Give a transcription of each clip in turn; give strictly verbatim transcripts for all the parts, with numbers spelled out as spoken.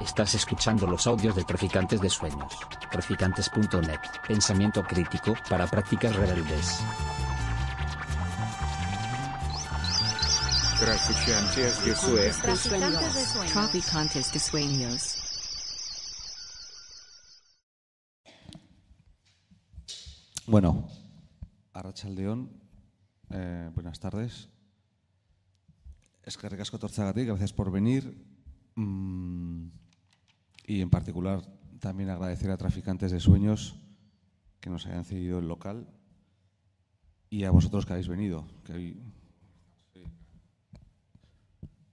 Estás escuchando los audios de Traficantes de Sueños. Traficantes punto net. Pensamiento crítico para prácticas rebeldes. Traficantes de Sueños. Traficantes de Sueños. Bueno, arratsaldeon, eh, buenas tardes. Eskerrik asko etortzeagatik, gracias por venir. Mm, y en particular también agradecer a Traficantes de Sueños que nos hayan cedido el local y a vosotros que habéis venido. Que hoy, sí,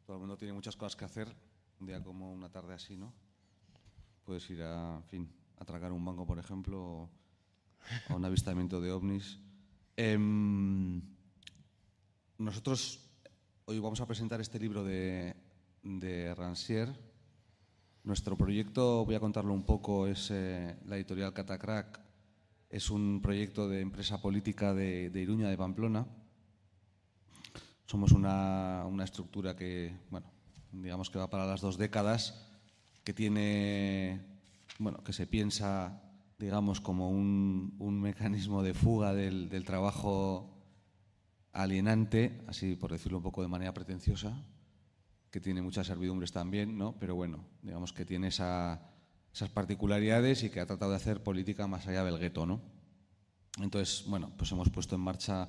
todo el mundo tiene muchas cosas que hacer, un día como una tarde así, ¿no? Puedes ir a, en fin, a atracar un banco, por ejemplo, a un avistamiento de ovnis. Eh, nosotros hoy vamos a presentar este libro de, de Rancière. Nuestro proyecto, voy a contarlo un poco, es eh, la editorial Katakrak. Es un proyecto de empresa política de, de Iruña, de Pamplona. Somos una, una estructura que, bueno, digamos que va para las dos décadas, que tiene, bueno, que se piensa, digamos, como un, un mecanismo de fuga del, del trabajo alienante, así por decirlo un poco de manera pretenciosa, que tiene muchas servidumbres también, ¿no? Pero bueno, digamos que tiene esa, esas particularidades y que ha tratado de hacer política más allá del gueto, ¿no? Entonces, bueno, pues hemos puesto en marcha,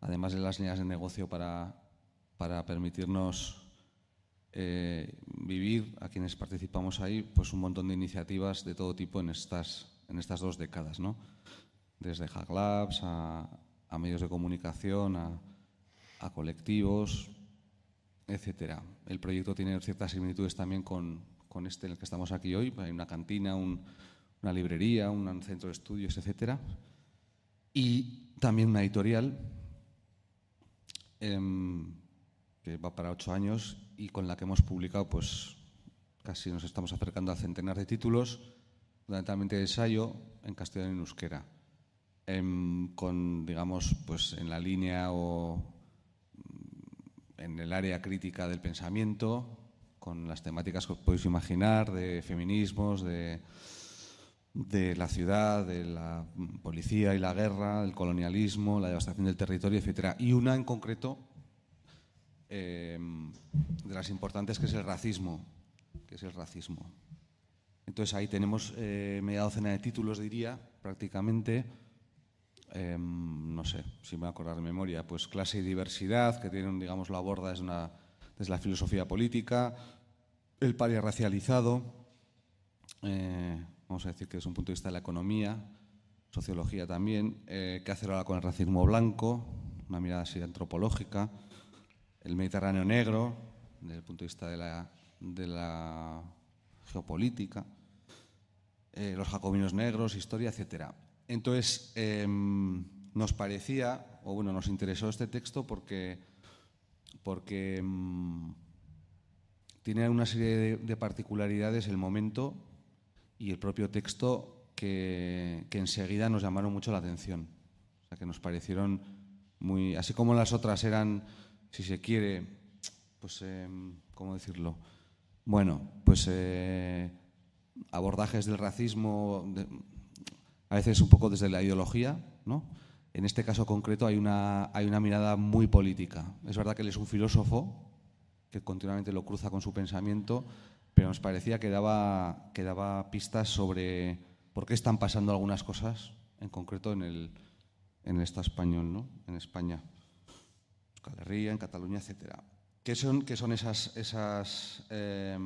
además de las líneas de negocio para, para permitirnos eh, vivir a quienes participamos ahí, pues un montón de iniciativas de todo tipo en estas... en estas dos décadas, ¿no? Desde Hack Labs a, a medios de comunicación, a, a colectivos, etcétera. El proyecto tiene ciertas similitudes también con, con este en el que estamos aquí hoy. Hay una cantina, un, una librería, un centro de estudios, etcétera. Y también una editorial eh, que va para ocho años y con la que hemos publicado, pues casi nos estamos acercando a centenar de títulos, fundamentalmente de ensayo en castellano y en euskera, en, con, digamos, pues en la línea o en el área crítica del pensamiento, con las temáticas que os podéis imaginar, de feminismos, de, de la ciudad, de la policía y la guerra, el colonialismo, la devastación del territorio, etcétera. Y una en concreto, eh, de las importantes, que es el racismo, que es el racismo. Entonces ahí tenemos eh, media docena de títulos, diría, prácticamente, eh, no sé si me voy a acordar de memoria, pues clase y diversidad, que tienen, digamos, la aborda desde, una, desde la filosofía política, el paria racializado, eh, vamos a decir que desde un punto de vista de la economía, sociología también, eh, qué hacer ahora con el racismo blanco, una mirada así antropológica, el Mediterráneo negro, desde el punto de vista de la, de la geopolítica, Eh, los jacobinos negros, historia, etcétera. Entonces, eh, nos parecía, o bueno, nos interesó este texto porque, porque mmm, tiene una serie de, de particularidades el momento y el propio texto que, que enseguida nos llamaron mucho la atención. O sea, que nos parecieron muy, así como las otras eran, si se quiere, pues, eh, ¿cómo decirlo? Bueno, pues... Eh, abordajes del racismo, de, a veces un poco desde la ideología, ¿no? En este caso concreto hay una, hay una mirada muy política. Es verdad que él es un filósofo que continuamente lo cruza con su pensamiento, pero nos parecía que daba, que daba pistas sobre por qué están pasando algunas cosas, en concreto en el, en el Estado español, ¿no? En España, Euskal Herria, en Cataluña, etcétera. ¿Qué son, qué son esas... esas eh,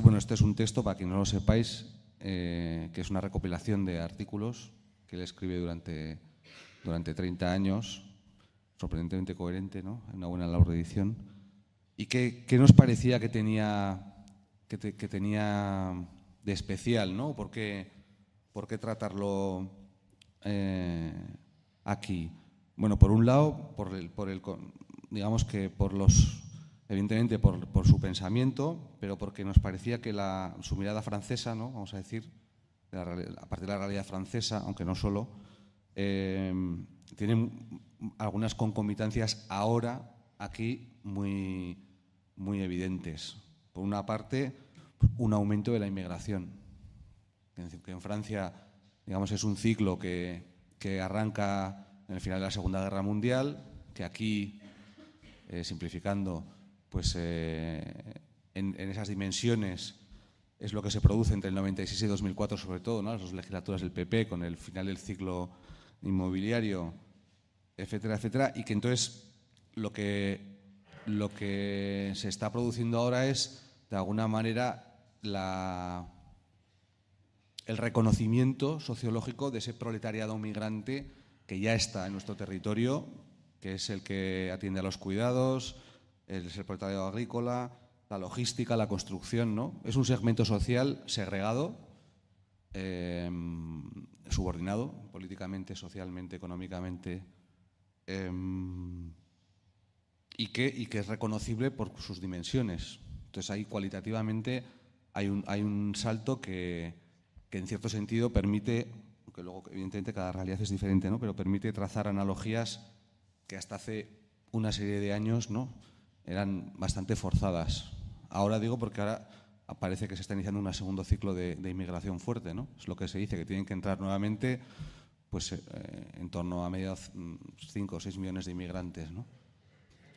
Bueno, este es un texto, para quien no lo sepáis, eh, que es una recopilación de artículos que él escribe durante, durante treinta años, sorprendentemente coherente, ¿no? Una buena labor de edición. ¿Y qué, qué nos parecía que tenía, que te, que tenía de especial, ¿no? ¿Por qué, por qué tratarlo eh, aquí? Bueno, por un lado, por el, por el, digamos que por los... Evidentemente por, por su pensamiento, pero porque nos parecía que la, su mirada francesa, ¿no? Vamos a decir, de la, a partir de la realidad francesa, aunque no solo, eh, tiene algunas concomitancias ahora aquí muy, muy evidentes. Por una parte, un aumento de la inmigración. Que en Francia, digamos, es un ciclo que, que arranca en el final de la Segunda Guerra Mundial, que aquí, eh, simplificando, pues eh, en, en esas dimensiones es lo que se produce entre el noventa y seis y dos mil cuatro, sobre todo, ¿no? Las dos legislaturas del P P, con el final del ciclo inmobiliario, etcétera, etcétera, y que entonces lo que, lo que se está produciendo ahora es, de alguna manera, la, el reconocimiento sociológico de ese proletariado migrante que ya está en nuestro territorio, que es el que atiende a los cuidados, es el proletariado agrícola, la logística, la construcción, ¿no? Es un segmento social segregado, eh, subordinado, políticamente, socialmente, económicamente, eh, y, que, y que es reconocible por sus dimensiones. Entonces ahí cualitativamente hay un, hay un salto que, que en cierto sentido permite, aunque luego evidentemente cada realidad es diferente, ¿no? Pero permite trazar analogías que hasta hace una serie de años, ¿no?, eran bastante forzadas. Ahora digo porque ahora parece que se está iniciando un segundo ciclo de, de inmigración fuerte, ¿no? Es lo que se dice, que tienen que entrar nuevamente pues, eh, en torno a mediados cinco o seis millones de inmigrantes, ¿no?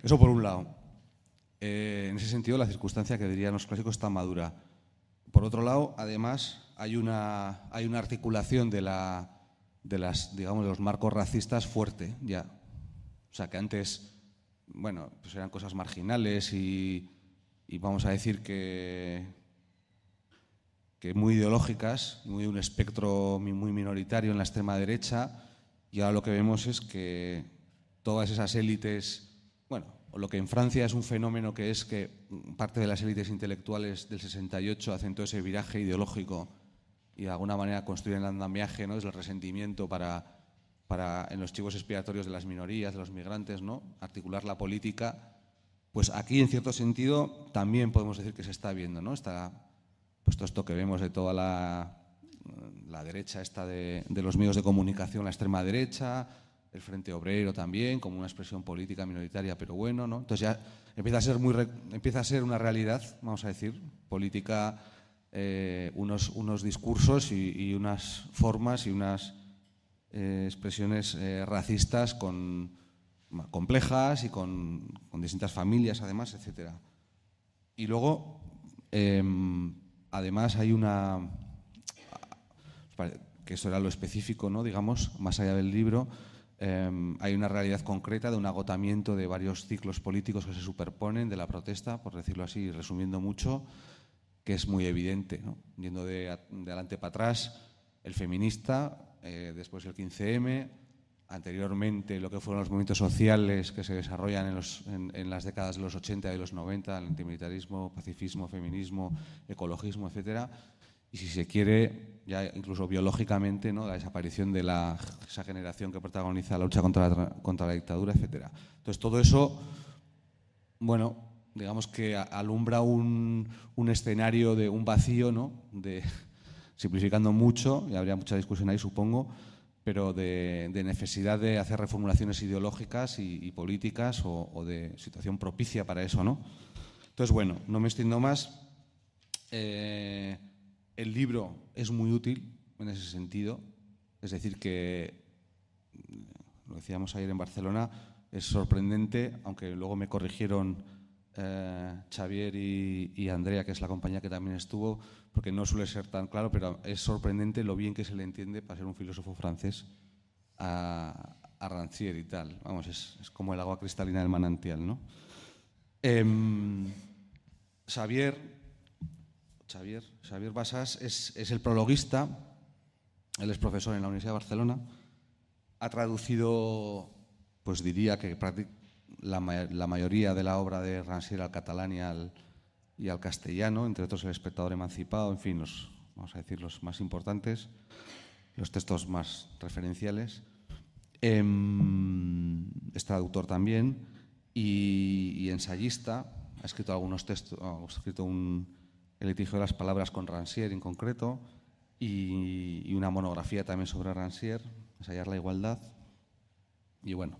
Eso por un lado. Eh, en ese sentido, la circunstancia que dirían los clásicos está madura. Por otro lado, además, hay una, hay una articulación de, la, de, las, digamos, de los marcos racistas fuerte ya. O sea, que antes, bueno, pues eran cosas marginales y, y vamos a decir que, que muy ideológicas, muy de un espectro muy minoritario en la extrema derecha, y ahora lo que vemos es que todas esas élites, bueno, lo que en Francia es un fenómeno que es que parte de las élites intelectuales del sesenta y ocho hacen todo ese viraje ideológico y de alguna manera construyen el andamiaje, ¿no? Es el resentimiento para, para en los chivos expiatorios de las minorías, de los migrantes, ¿no? Articular la política. Pues aquí, en cierto sentido, también podemos decir que se está viendo, ¿no? Está, pues todo esto que vemos de toda la, la derecha esta de, de los medios de comunicación, la extrema derecha, el Frente Obrero también, como una expresión política minoritaria, pero bueno, ¿no? Entonces ya empieza a ser, muy re, empieza a ser una realidad, vamos a decir, política, eh, unos, unos discursos y, y unas formas y unas eh, expresiones eh, racistas con, complejas y con, con distintas familias, además, etcétera. Y luego, eh, además, hay una... que eso era lo específico, ¿no? Digamos, más allá del libro... Eh, hay una realidad concreta de un agotamiento de varios ciclos políticos que se superponen, de la protesta, por decirlo así, resumiendo mucho, que es muy evidente, ¿no? Yendo de, a, de adelante para atrás, el feminista, eh, después el quince eme, anteriormente lo que fueron los movimientos sociales que se desarrollan en, los, en, en las décadas de los ochenta y de los noventa, el antimilitarismo, pacifismo, feminismo, ecologismo, etcétera. Y si se quiere, ya incluso biológicamente, ¿no?, la desaparición de la, esa generación que protagoniza la lucha contra la, contra la dictadura, etcétera. Entonces todo eso, bueno, digamos que alumbra un, un escenario de un vacío, ¿no?, de, simplificando mucho, y habría mucha discusión ahí supongo, pero de, de necesidad de hacer reformulaciones ideológicas y, y políticas o, o de situación propicia para eso, ¿no? Entonces bueno, no me extiendo más. Eh, El libro es muy útil en ese sentido, es decir que, lo decíamos ayer en Barcelona, es sorprendente, aunque luego me corrigieron eh, Xavier y, y Andrea, que es la compañía que también estuvo, porque no suele ser tan claro, pero es sorprendente lo bien que se le entiende, para ser un filósofo francés, a, a Rancière y tal. Vamos, es, es como el agua cristalina del manantial, ¿no? Eh, Xavier... Xavier, Xavier Bassas es, es el prologuista, él es profesor en la Universidad de Barcelona, ha traducido, pues diría que la, la mayoría de la obra de Rancière al catalán y al, y al castellano, entre otros El espectador emancipado, en fin, los, vamos a decir, los más importantes, los textos más referenciales. Eh, es traductor también y, y ensayista, ha escrito algunos textos, ha escrito un... El litigio de las palabras con Rancière en concreto y, y una monografía también sobre Rancière, ensayar la igualdad. Y bueno,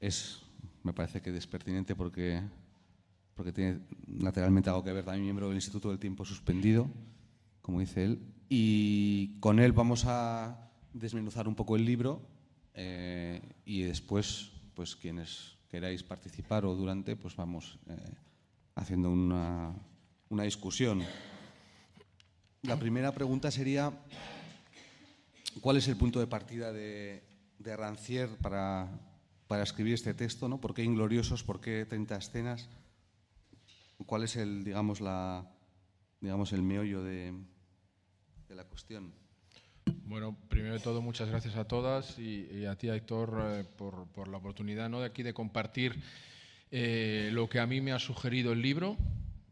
es, me parece que despertinente porque porque tiene lateralmente algo que ver también miembro del Instituto del Tiempo Suspendido, como dice él, y con él vamos a desmenuzar un poco el libro eh, y después, pues quienes queráis participar o durante, pues vamos eh, haciendo una, una discusión. La primera pregunta sería, ¿cuál es el punto de partida de, de Rancière para, para escribir este texto, ¿no? ¿Por qué Ingloriosos? ¿Por qué treinta escenas? ¿Cuál es el, digamos, la, digamos, el meollo de, de la cuestión? Bueno, primero de todo, muchas gracias a todas y, y a ti, Aitor, eh, por, por la oportunidad, ¿no?, de aquí de compartir eh, lo que a mí me ha sugerido el libro.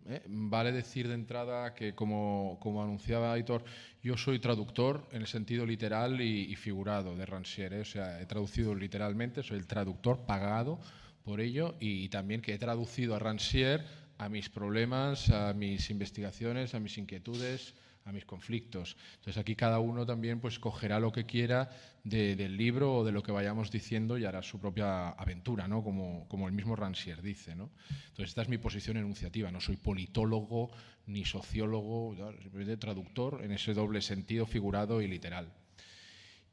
Eh, vale decir de entrada que, como, como anunciaba Aitor, yo soy traductor en el sentido literal y, y figurado de Rancière, eh, o sea, he traducido literalmente, soy el traductor pagado por ello y, y también que he traducido a Rancière a mis problemas, a mis investigaciones, a mis inquietudes, a mis conflictos. Entonces aquí cada uno también pues cogerá lo que quiera de, del libro o de lo que vayamos diciendo y hará su propia aventura, ¿no?, como, como el mismo Rancière dice, ¿no? Entonces esta es mi posición enunciativa, no soy politólogo ni sociólogo, simplemente traductor en ese doble sentido figurado y literal.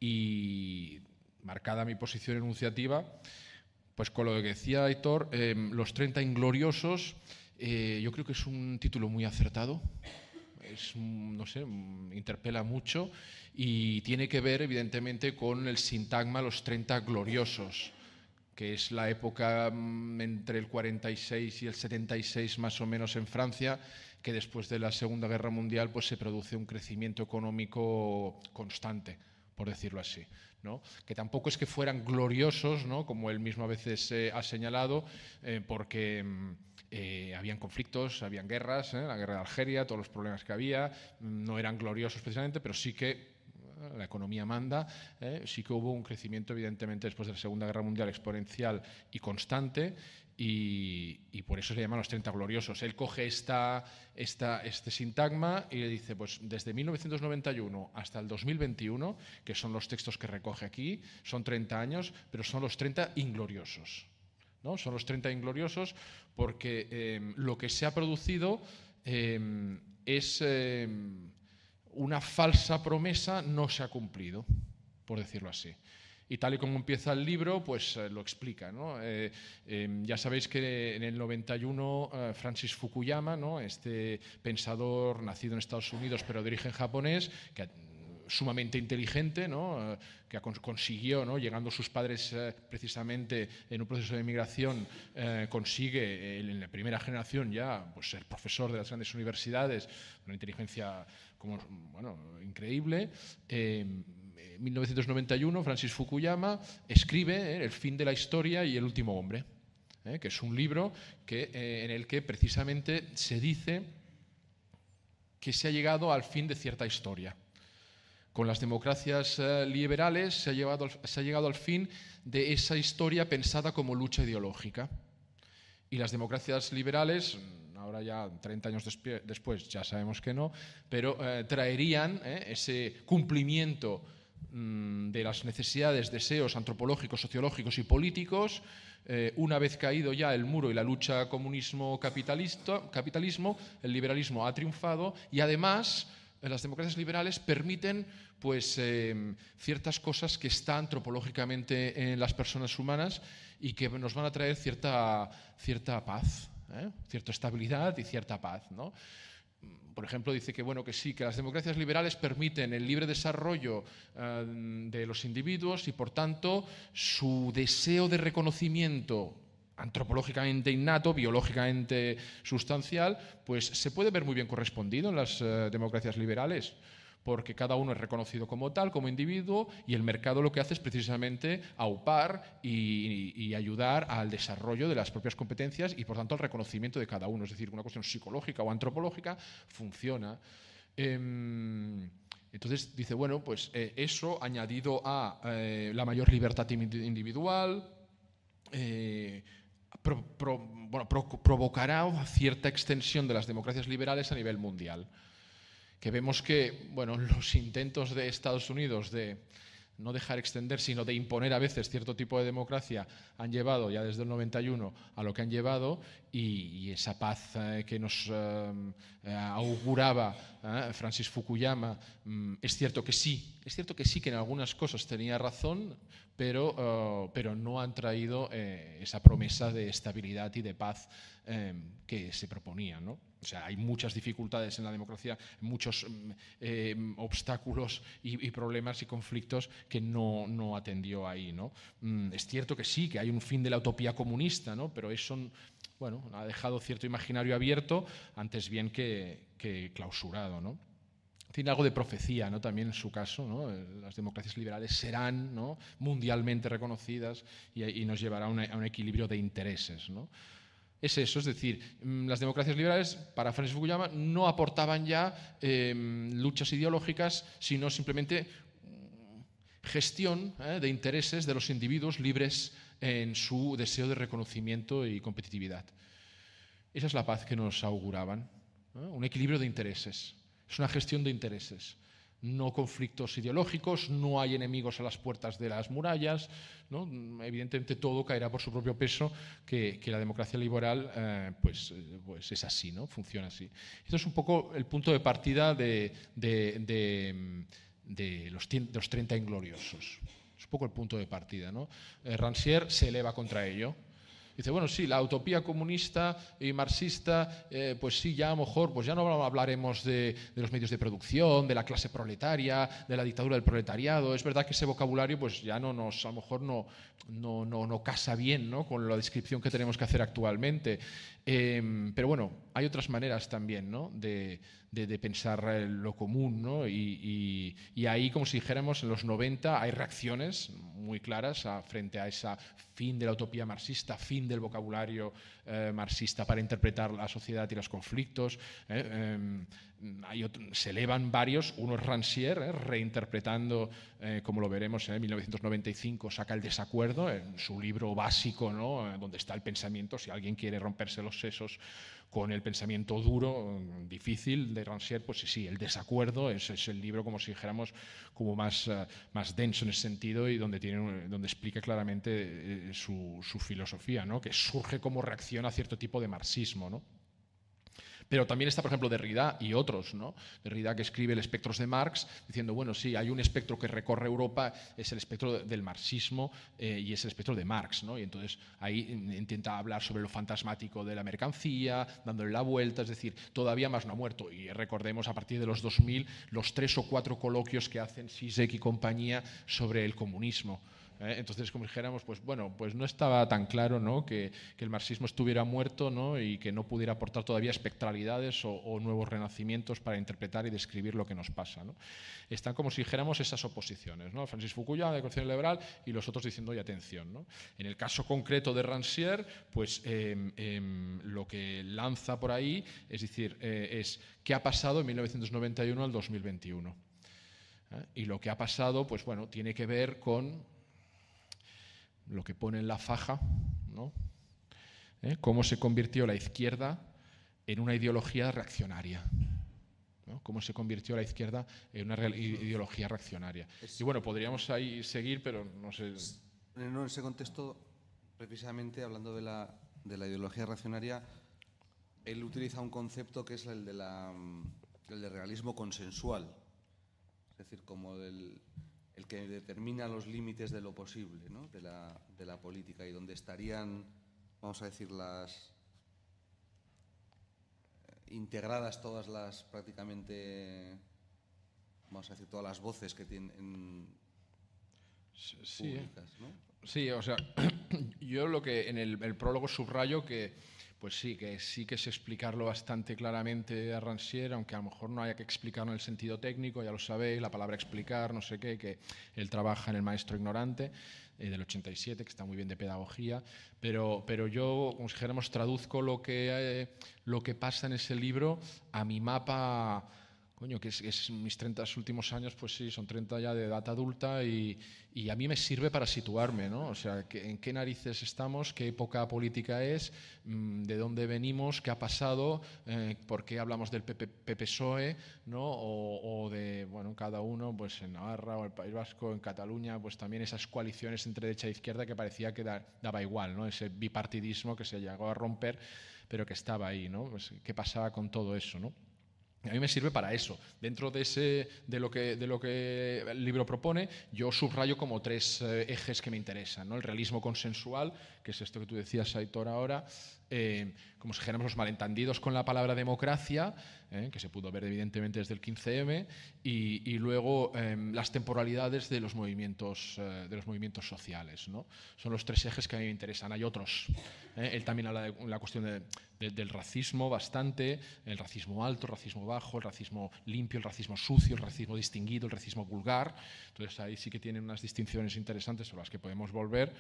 Y marcada mi posición enunciativa, pues con lo que decía Aitor, eh, Los treinta ingloriosos, eh, yo creo que es un título muy acertado. Es, no sé, interpela mucho y tiene que ver evidentemente con el sintagma Los treinta gloriosos, que es la época entre el cuarenta y seis y el setenta y seis más o menos en Francia, que después de la Segunda Guerra Mundial pues se produce un crecimiento económico constante, por decirlo así, ¿no? Que tampoco es que fueran gloriosos, ¿no?, como él mismo a veces eh, ha señalado, eh, porque eh, habían conflictos, habían guerras, ¿eh? La guerra de Algeria, todos los problemas que había, no eran gloriosos precisamente, pero sí que la economía manda, ¿eh? Sí que hubo un crecimiento evidentemente después de la Segunda Guerra Mundial exponencial y constante, y, y por eso se llaman Los treinta gloriosos. Él coge esta, esta, este sintagma y le dice, pues desde mil novecientos noventa y uno hasta el dos mil veintiuno, que son los textos que recoge aquí, son treinta años, pero son los treinta ingloriosos, ¿no? Son los treinta ingloriosos porque eh, lo que se ha producido eh, es... Eh, una falsa promesa no se ha cumplido, por decirlo así. Y tal y como empieza el libro, pues eh, lo explica, ¿no? Eh, eh, ya sabéis que en el noventa y uno eh, Francis Fukuyama, ¿no?, este pensador nacido en Estados Unidos pero de origen japonés, que sumamente inteligente, ¿no?, eh, que consiguió, ¿no?, llegando sus padres eh, precisamente en un proceso de migración, eh, consigue eh, en la primera generación ya pues, ser profesor de las grandes universidades, una inteligencia como, bueno, increíble. Eh, en mil novecientos noventa y uno, Francis Fukuyama escribe eh, El fin de la historia y el último hombre, eh, que es un libro que, eh, en el que precisamente se dice que se ha llegado al fin de cierta historia. Con las democracias eh, liberales se ha, llevado, se ha llegado al fin de esa historia pensada como lucha ideológica. Y las democracias liberales, ahora ya treinta años después, ya sabemos que no, pero eh, traerían eh, ese cumplimiento mmm, de las necesidades, deseos antropológicos, sociológicos y políticos, eh, una vez caído ya el muro y la lucha comunismo-capitalismo, el liberalismo ha triunfado y además... Las democracias liberales permiten pues, eh, ciertas cosas que están antropológicamente en las personas humanas y que nos van a traer cierta, cierta paz, ¿eh?, cierta estabilidad y cierta paz, ¿no? Por ejemplo, dice que, bueno, que sí, que las democracias liberales permiten el libre desarrollo eh, de los individuos y, por tanto, su deseo de reconocimiento antropológicamente innato, biológicamente sustancial, pues se puede ver muy bien correspondido en las eh, democracias liberales, porque cada uno es reconocido como tal, como individuo, y el mercado lo que hace es precisamente aupar y, y, y ayudar al desarrollo de las propias competencias y, por tanto, al reconocimiento de cada uno. Es decir, una cuestión psicológica o antropológica funciona. Eh, entonces, dice, bueno, pues eh, eso añadido a eh, la mayor libertad individual, eh, Pro, pro, bueno, pro, provocará cierta extensión de las democracias liberales a nivel mundial. Que vemos que, bueno, los intentos de Estados Unidos de, no dejar extender, sino de imponer a veces cierto tipo de democracia, han llevado ya desde el noventa y uno a lo que han llevado, y, y esa paz eh, que nos eh, auguraba eh, Francis Fukuyama, mm, es cierto que sí, es cierto que sí que en algunas cosas tenía razón, pero, eh, pero no han traído eh, esa promesa de estabilidad y de paz eh, que se proponía, ¿no? O sea, hay muchas dificultades en la democracia, muchos eh, obstáculos y, y problemas y conflictos que no, no atendió ahí, ¿no? Es cierto que sí, que hay un fin de la utopía comunista, ¿no? Pero eso, bueno, ha dejado cierto imaginario abierto, antes bien que, que clausurado, ¿no? Tiene algo de profecía, ¿no?, también en su caso, ¿no? Las democracias liberales serán, ¿no?, mundialmente reconocidas y, y nos llevará a un, a un equilibrio de intereses, ¿no? Es eso, es decir, las democracias liberales, para Francis Fukuyama, no aportaban ya eh, luchas ideológicas, sino simplemente gestión eh, de intereses de los individuos libres en su deseo de reconocimiento y competitividad. Esa es la paz que nos auguraban, ¿no? Un equilibrio de intereses, es una gestión de intereses. No conflictos ideológicos, no hay enemigos a las puertas de las murallas, ¿no? Evidentemente todo caerá por su propio peso, que, que la democracia liberal eh, pues, pues es así, ¿no? Funciona así. Esto es un poco el punto de partida de, de, de, de los, de los treinta ingloriosos. Es un poco el punto de partida, ¿no? Eh, Rancière se eleva contra ello. Dice, bueno, sí, la utopía comunista y marxista, eh, pues sí, ya a lo mejor, pues ya no hablaremos de, de los medios de producción, de la clase proletaria, de la dictadura del proletariado. Es verdad que ese vocabulario, pues ya no nos, a lo mejor no, no, no, no casa bien, ¿no?, con la descripción que tenemos que hacer actualmente. Eh, pero bueno, hay otras maneras también, ¿no?, de, de, de pensar lo común, ¿no? Y, y, y ahí, como si dijéramos, en los noventa hay reacciones muy claras a, frente a esa fin de la utopía marxista, fin del vocabulario eh, marxista para interpretar la sociedad y los conflictos. Eh, eh, hay otro, se elevan varios, uno es Rancière, eh, reinterpretando, eh, como lo veremos en eh, mil novecientos noventa y cinco, saca el desacuerdo, en su libro básico, ¿no?, donde está el pensamiento, si alguien quiere romperse los sesos con el pensamiento duro, difícil de Rancière, pues sí, sí, el desacuerdo es, es el libro, como si dijéramos, como más, uh, más denso en ese sentido, y donde, tiene un, donde explica claramente eh, su, su filosofía, ¿no?, que surge como reacción a cierto tipo de marxismo, ¿no? Pero también está, por ejemplo, Derrida y otros, ¿no? Derrida, que escribe el espectro de Marx, diciendo, bueno, sí, hay un espectro que recorre Europa, es el espectro del marxismo eh, y es el espectro de Marx, ¿no? Y entonces ahí intenta hablar sobre lo fantasmático de la mercancía, dándole la vuelta, es decir, todavía más no ha muerto. Y recordemos, a partir de los dos mil, los tres o cuatro coloquios que hacen Sisek y compañía sobre el comunismo. Entonces, como dijéramos, pues bueno, pues no estaba tan claro, ¿no?, que, que el marxismo estuviera muerto, ¿no?, y que no pudiera aportar todavía espectralidades o, o nuevos renacimientos para interpretar y describir lo que nos pasa, ¿no? Están como si dijéramos esas oposiciones, ¿no? Francis Fukuyama, de declaración liberal, y los otros diciendo, y atención, ¿no? En el caso concreto de Rancière, pues eh, eh, lo que lanza por ahí, es decir, eh, es qué ha pasado en mil novecientos noventa y uno al dos mil veintiuno. ¿Eh? Y lo que ha pasado, pues bueno, tiene que ver con lo que pone en la faja, ¿no? ¿Eh? Cómo se convirtió la izquierda en una ideología reaccionaria, ¿no? Cómo se convirtió la izquierda en una ideología reaccionaria. Y bueno, podríamos ahí seguir, pero no sé. En ese contexto, precisamente hablando de la, de la ideología reaccionaria, él utiliza un concepto que es el de la, el de realismo consensual, es decir, como del... el que determina los límites de lo posible, ¿no?, de, la, de la política, y donde estarían, vamos a decir, las integradas todas las, prácticamente, vamos a decir, todas las voces que tienen públicas, ¿no? Sí, sí, o sea, yo lo que en el, el prólogo subrayo que, pues sí, que sí que es explicarlo bastante claramente a Rancière, aunque a lo mejor no haya que explicarlo en el sentido técnico, ya lo sabéis, la palabra explicar, no sé qué, que él trabaja en El maestro ignorante, eh, del ochenta y siete, que está muy bien de pedagogía, pero, pero yo, como si dijéramos, traduzco lo que, eh, lo que pasa en ese libro a mi mapa, coño, que es, es mis treinta últimos años, pues sí, son treinta ya de edad adulta y, y a mí me sirve para situarme, ¿no? O sea, que, en qué narices estamos, qué época política es, mmm, de dónde venimos, qué ha pasado, eh, por qué hablamos del P P P P S O E, ¿no? O, o de, bueno, cada uno, pues en Navarra o el País Vasco, en Cataluña, pues también esas coaliciones entre derecha e izquierda que parecía que da, daba igual, ¿no? Ese bipartidismo que se llegó a romper, pero que estaba ahí, ¿no? Pues, ¿qué pasaba con todo eso, ¿no? A mí me sirve para eso. Dentro de, ese, de, lo que, de lo que el libro propone, yo subrayo como tres eh, ejes que me interesan, ¿no? El realismo consensual, que es esto que tú decías, Aitor, ahora, eh, como si dijéramos los malentendidos con la palabra democracia, eh, que se pudo ver evidentemente desde el quince eme, y, y luego eh, las temporalidades de los movimientos, eh, de los movimientos sociales, ¿no? Son los tres ejes que a mí me interesan. Hay otros. Eh, él también habla de la cuestión de... del racismo bastante, el racismo alto, el racismo bajo, el racismo limpio, el racismo sucio, el racismo distinguido, el racismo vulgar. Entonces ahí sí que tienen unas distinciones interesantes sobre las que podemos volver,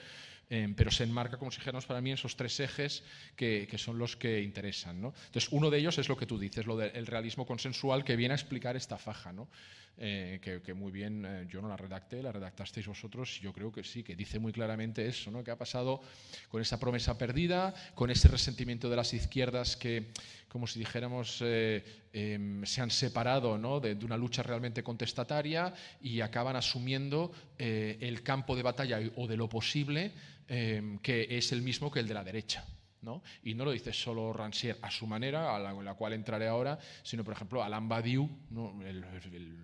eh, pero se enmarca, como si dijéramos, para mí esos tres ejes que, que son los que interesan, ¿no? Entonces uno de ellos es lo que tú dices, lo del realismo consensual, que viene a explicar esta faja, ¿no? Eh, que, que muy bien, eh, yo no la redacté, la redactasteis vosotros, yo creo que sí, que dice muy claramente eso, ¿no? Que ha pasado con esa promesa perdida, con ese resentimiento de las izquierdas que, como si dijéramos, eh, eh, se han separado, ¿no? de, de una lucha realmente contestataria y acaban asumiendo eh, el campo de batalla o de lo posible, eh, que es el mismo que el de la derecha, ¿no? Y no lo dice solo Rancière a su manera, a la, en la cual entraré ahora, sino, por ejemplo, Alain Badiou, ¿no? el, el, el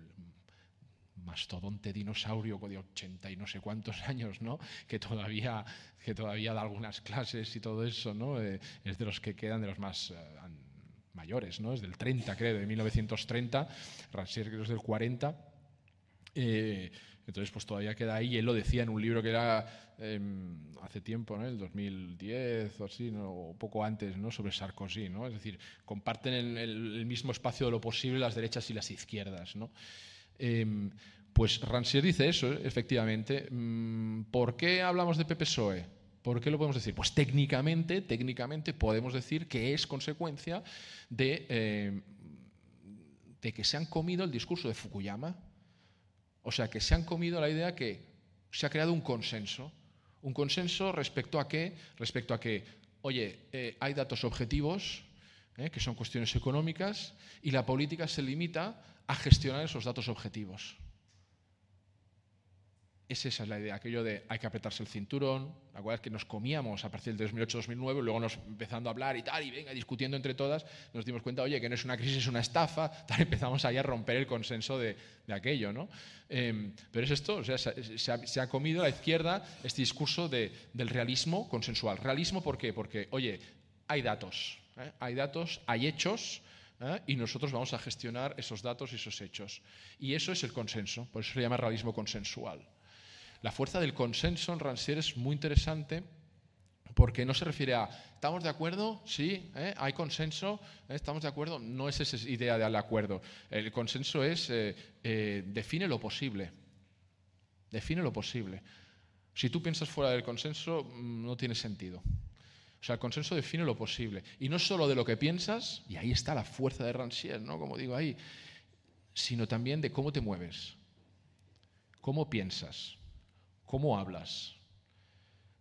mastodonte dinosaurio de ochenta y no sé cuántos años, ¿no? que, todavía, que todavía da algunas clases y todo eso, ¿no? eh, es de los que quedan, de los más eh, mayores, ¿no? es del treinta, creo, de mil novecientos treinta, Rancière creo es del cuarenta, eh, entonces pues todavía queda ahí, y él lo decía en un libro que era eh, hace tiempo, ¿no? el dos mil diez o así, ¿no? o poco antes, ¿no? sobre Sarkozy, ¿no? es decir, comparten el, el mismo espacio de lo posible las derechas y las izquierdas, ¿no? Eh, pues Rancière dice eso, efectivamente. ¿Por qué hablamos de P P P S O E? ¿Por qué lo podemos decir? Pues técnicamente, técnicamente podemos decir que es consecuencia de, eh, de que se han comido el discurso de Fukuyama. O sea, que se han comido la idea que se ha creado un consenso. ¿Un consenso respecto a qué? Respecto a que, oye, eh, hay datos objetivos, eh, que son cuestiones económicas, y la política se limita a gestionar esos datos objetivos. Es esa es la idea, aquello de hay que apretarse el cinturón, la cual es que nos comíamos a partir del dos mil ocho dos mil nueve, y luego nos empezando a hablar y tal, y venga, discutiendo entre todas, nos dimos cuenta, oye, que no es una crisis, es una estafa, tal, empezamos ahí a romper el consenso de, de aquello, ¿no? Eh, pero es esto, o sea, se, se, ha, se ha comido a la izquierda este discurso de, del realismo consensual. ¿Realismo por qué? Porque, oye, hay datos, ¿eh? hay datos, hay hechos, ¿Eh? y nosotros vamos a gestionar esos datos y esos hechos. Y eso es el consenso, por eso se llama realismo consensual. La fuerza del consenso en Rancière es muy interesante porque no se refiere a ¿estamos de acuerdo? Sí, ¿eh? ¿hay consenso? ¿Eh? ¿Estamos de acuerdo? No es esa idea del acuerdo. El consenso es eh, eh, define lo posible. Define lo posible. Si tú piensas fuera del consenso, no tiene sentido. O sea, el consenso define lo posible. Y no solo de lo que piensas, y ahí está la fuerza de Rancière, ¿no? como digo ahí, sino también de cómo te mueves, cómo piensas, cómo hablas.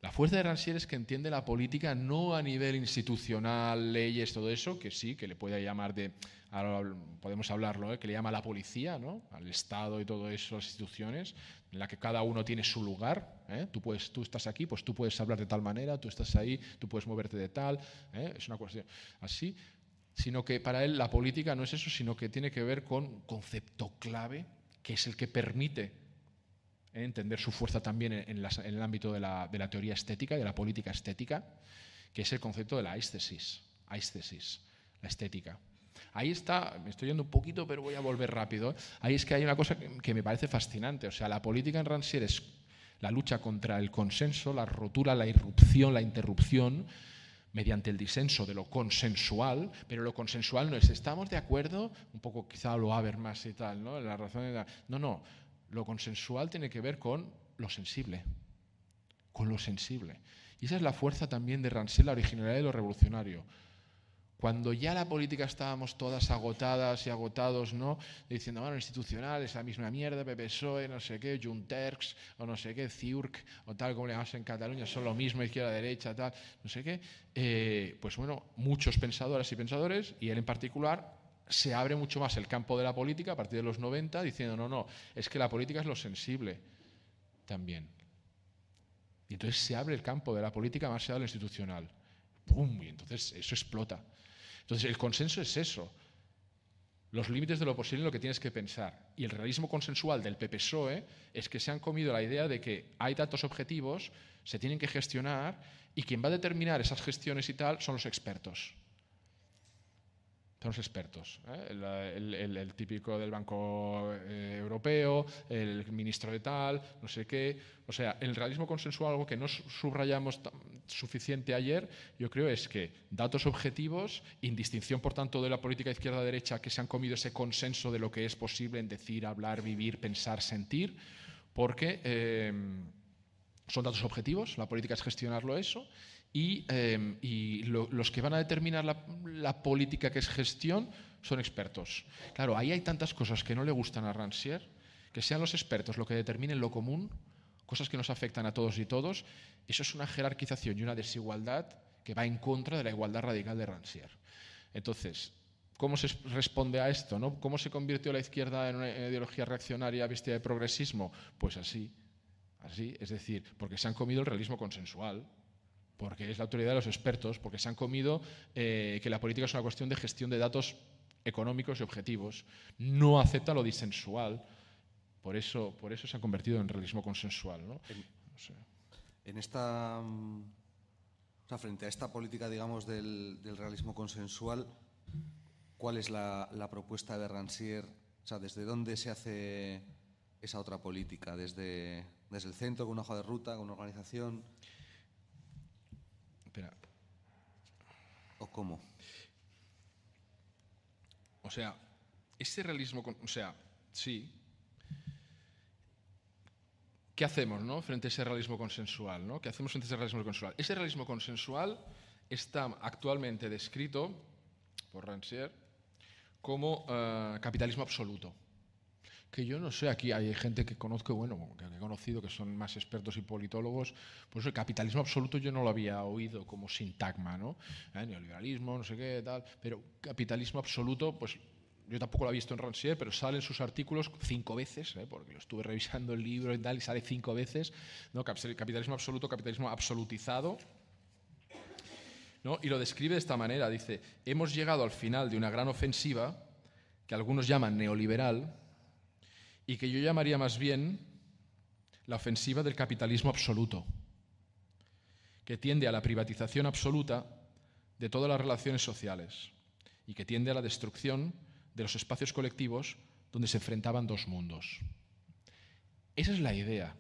La fuerza de Rancière es que entiende la política no a nivel institucional, leyes, todo eso, que sí, que le puede llamar de, ahora podemos hablarlo, ¿eh? que le llama a la policía, ¿no? al Estado y todo eso, las instituciones, en la que cada uno tiene su lugar, ¿eh? tú, puedes, tú estás aquí, pues tú puedes hablar de tal manera, tú estás ahí, tú puedes moverte de tal, ¿eh? es una cuestión así, sino que para él la política no es eso, sino que tiene que ver con un concepto clave, que es el que permite entender su fuerza también en, la, en el ámbito de la, de la teoría estética y de la política estética, que es el concepto de la aesthesis, aesthesis, la estética. Ahí está, me estoy yendo un poquito, pero voy a volver rápido. Ahí es que hay una cosa que, que me parece fascinante. O sea, la política en Rancière es la lucha contra el consenso, la rotura, la irrupción, la interrupción, mediante el disenso de lo consensual, pero lo consensual no es ¿estamos de acuerdo? Un poco quizá lo Habermas y tal, ¿no? La razón era, no, no. Lo consensual tiene que ver con lo sensible, con lo sensible. Y esa es la fuerza también de Rancière, la originalidad de lo revolucionario. cuando ya la política estábamos todas agotadas y agotados, ¿no? Diciendo, bueno, institucional es la misma mierda, P P S O E, no sé qué, Junterx, o no sé qué, Ciurc, o tal como le llamamos en Cataluña, son lo mismo, izquierda, derecha, tal, no sé qué. Eh, pues bueno, muchos pensadoras y pensadores, y él en particular, se abre mucho más el campo de la política a partir de los noventa, diciendo, no, no, es que la política es lo sensible también. Y entonces se abre el campo de la política más allá de lo institucional. ¡Pum! Y entonces eso explota. Entonces, el consenso es eso. Los límites de lo posible es lo que tienes que pensar. Y el realismo consensual del P P S O E es que se han comido la idea de que hay tantos objetivos, se tienen que gestionar, y quien va a determinar esas gestiones y tal son los expertos. Son los expertos. ¿eh? El, el, el, el típico del Banco eh, Europeo, el ministro de tal, no sé qué. O sea, el realismo consensual, algo que no subrayamos suficiente ayer, yo creo, es que datos objetivos, indistinción por tanto de la política izquierda-derecha, que se han comido ese consenso de lo que es posible en decir, hablar, vivir, pensar, sentir, porque eh, son datos objetivos, la política es gestionarlo eso. Y, eh, y lo, los que van a determinar la, la política que es gestión son expertos. Claro, ahí hay tantas cosas que no le gustan a Rancière, que sean los expertos lo que determinen lo común, cosas que nos afectan a todos y todos. Eso es una jerarquización y una desigualdad que va en contra de la igualdad radical de Rancière. Entonces, ¿cómo se responde a esto, no? ¿Cómo se convirtió la izquierda en una ideología reaccionaria vestida de progresismo? Pues así, así, es decir, porque se han comido el realismo consensual, porque es la autoridad de los expertos, porque se han comido eh, que la política es una cuestión de gestión de datos económicos y objetivos, no acepta lo disensual, por eso, por eso se han convertido en realismo consensual, ¿no? En, no sé. En esta, o sea, frente a esta política, digamos, del, del realismo consensual, ¿cuál es la, la propuesta de Rancière? O sea, ¿desde dónde se hace esa otra política? ¿Desde, desde el centro, con una hoja de ruta, con una organización? ¿O cómo? O sea, ese realismo, o sea, sí. ¿Qué hacemos, no? Frente a ese realismo consensual, ¿no? ¿Qué hacemos frente a ese realismo consensual? Ese realismo consensual está actualmente descrito por Rancière como uh, capitalismo absoluto. Que yo no sé, aquí hay gente que conozco, bueno, que he conocido, que son más expertos y politólogos, pues el capitalismo absoluto yo no lo había oído como sintagma, ¿no? ¿Eh? Neoliberalismo, no sé qué, tal, pero capitalismo absoluto, pues yo tampoco lo he visto en Rancière, pero sale en sus artículos cinco veces, ¿eh? Porque lo estuve revisando el libro y tal, y sale cinco veces, ¿no? Capitalismo absoluto, capitalismo absolutizado, ¿no? Y lo describe de esta manera, dice, hemos llegado al final de una gran ofensiva, que algunos llaman neoliberal, y que yo llamaría más bien la ofensiva del capitalismo absoluto, que tiende a la privatización absoluta de todas las relaciones sociales y que tiende a la destrucción de los espacios colectivos donde se enfrentaban dos mundos. Esa es la idea.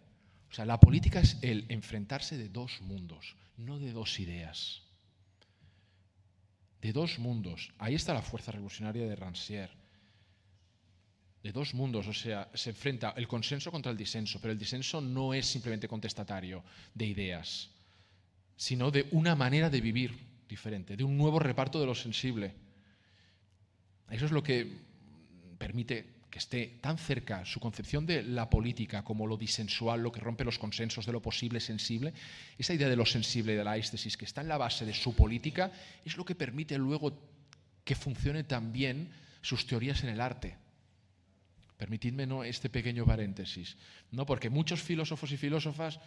O sea, la política es el enfrentarse de dos mundos, no de dos ideas. De dos mundos. Ahí está la fuerza revolucionaria de Rancière. De dos mundos, o sea, se enfrenta el consenso contra el disenso, pero el disenso no es simplemente contestatario de ideas, sino de una manera de vivir diferente, de un nuevo reparto de lo sensible. Eso es lo que permite que esté tan cerca su concepción de la política como lo disensual, lo que rompe los consensos de lo posible sensible. Esa idea de lo sensible y de la éstesis que está en la base de su política es lo que permite luego que funcione también sus teorías en el arte. Permitidme, ¿no?, este pequeño paréntesis, ¿no? Porque muchos filósofos y filósofas,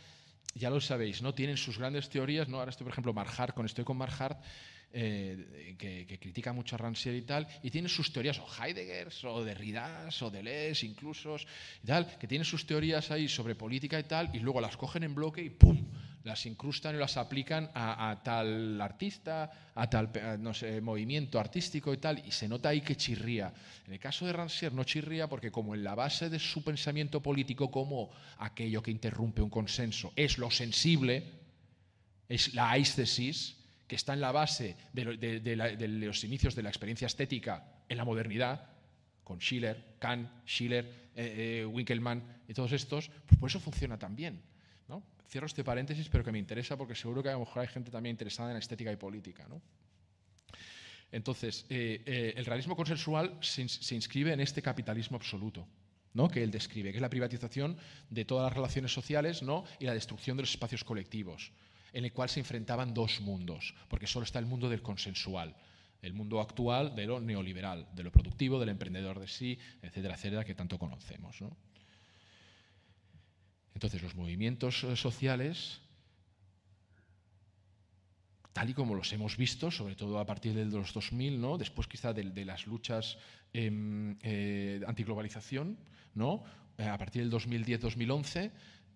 ya lo sabéis, ¿no?, tienen sus grandes teorías, ¿no? Ahora estoy, por ejemplo, Marhart, con, estoy con Marhart, eh, que, que critica mucho a Rancière y tal, y tiene sus teorías, o Heidegger, o Derrida, o Deleuze, incluso, y tal, que tienen sus teorías ahí sobre política y tal, y luego las cogen en bloque y ¡pum!, las incrustan y las aplican a, a tal artista, a tal a, no sé, movimiento artístico y tal, y se nota ahí que chirría. En el caso de Rancière no chirría porque como en la base de su pensamiento político, como aquello que interrumpe un consenso es lo sensible, es la aístesis, que está en la base de, lo, de, de, la, de los inicios de la experiencia estética en la modernidad, con Schiller, Kant, Schiller, eh, eh, Winkelmann y todos estos, pues por eso funciona tan bien, ¿no? Cierro este paréntesis, pero que me interesa porque seguro que a lo mejor hay gente también interesada en estética y política, ¿no? Entonces, eh, eh, el realismo consensual se, se inscribe en este capitalismo absoluto, ¿no?, que él describe, que es la privatización de todas las relaciones sociales, ¿no?, y la destrucción de los espacios colectivos, en el cual se enfrentaban dos mundos, porque solo está el mundo del consensual, el mundo actual de lo neoliberal, de lo productivo, del emprendedor de sí, etcétera, etcétera, que tanto conocemos, ¿no? Entonces, los movimientos sociales, tal y como los hemos visto, sobre todo a partir de los dos mil, ¿no?, después quizá de, de las luchas eh, eh, antiglobalización, ¿no?, a partir del dos mil diez dos mil once,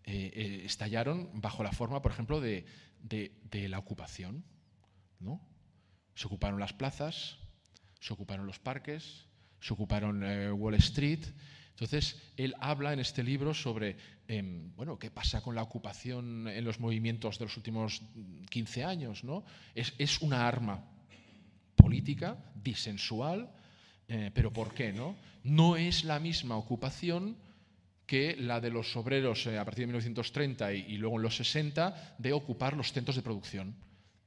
eh, eh, estallaron bajo la forma, por ejemplo, de, de, de la ocupación, ¿no? Se ocuparon las plazas, se ocuparon los parques, se ocuparon eh, Wall Street. Entonces, él habla en este libro sobre eh, bueno, qué pasa con la ocupación en los movimientos de los últimos quince años, ¿no? Es, es una arma política, disensual, eh, pero ¿por qué, no? No es la misma ocupación que la de los obreros eh, a partir de mil novecientos treinta y, y luego en los sesenta, de ocupar los centros de producción,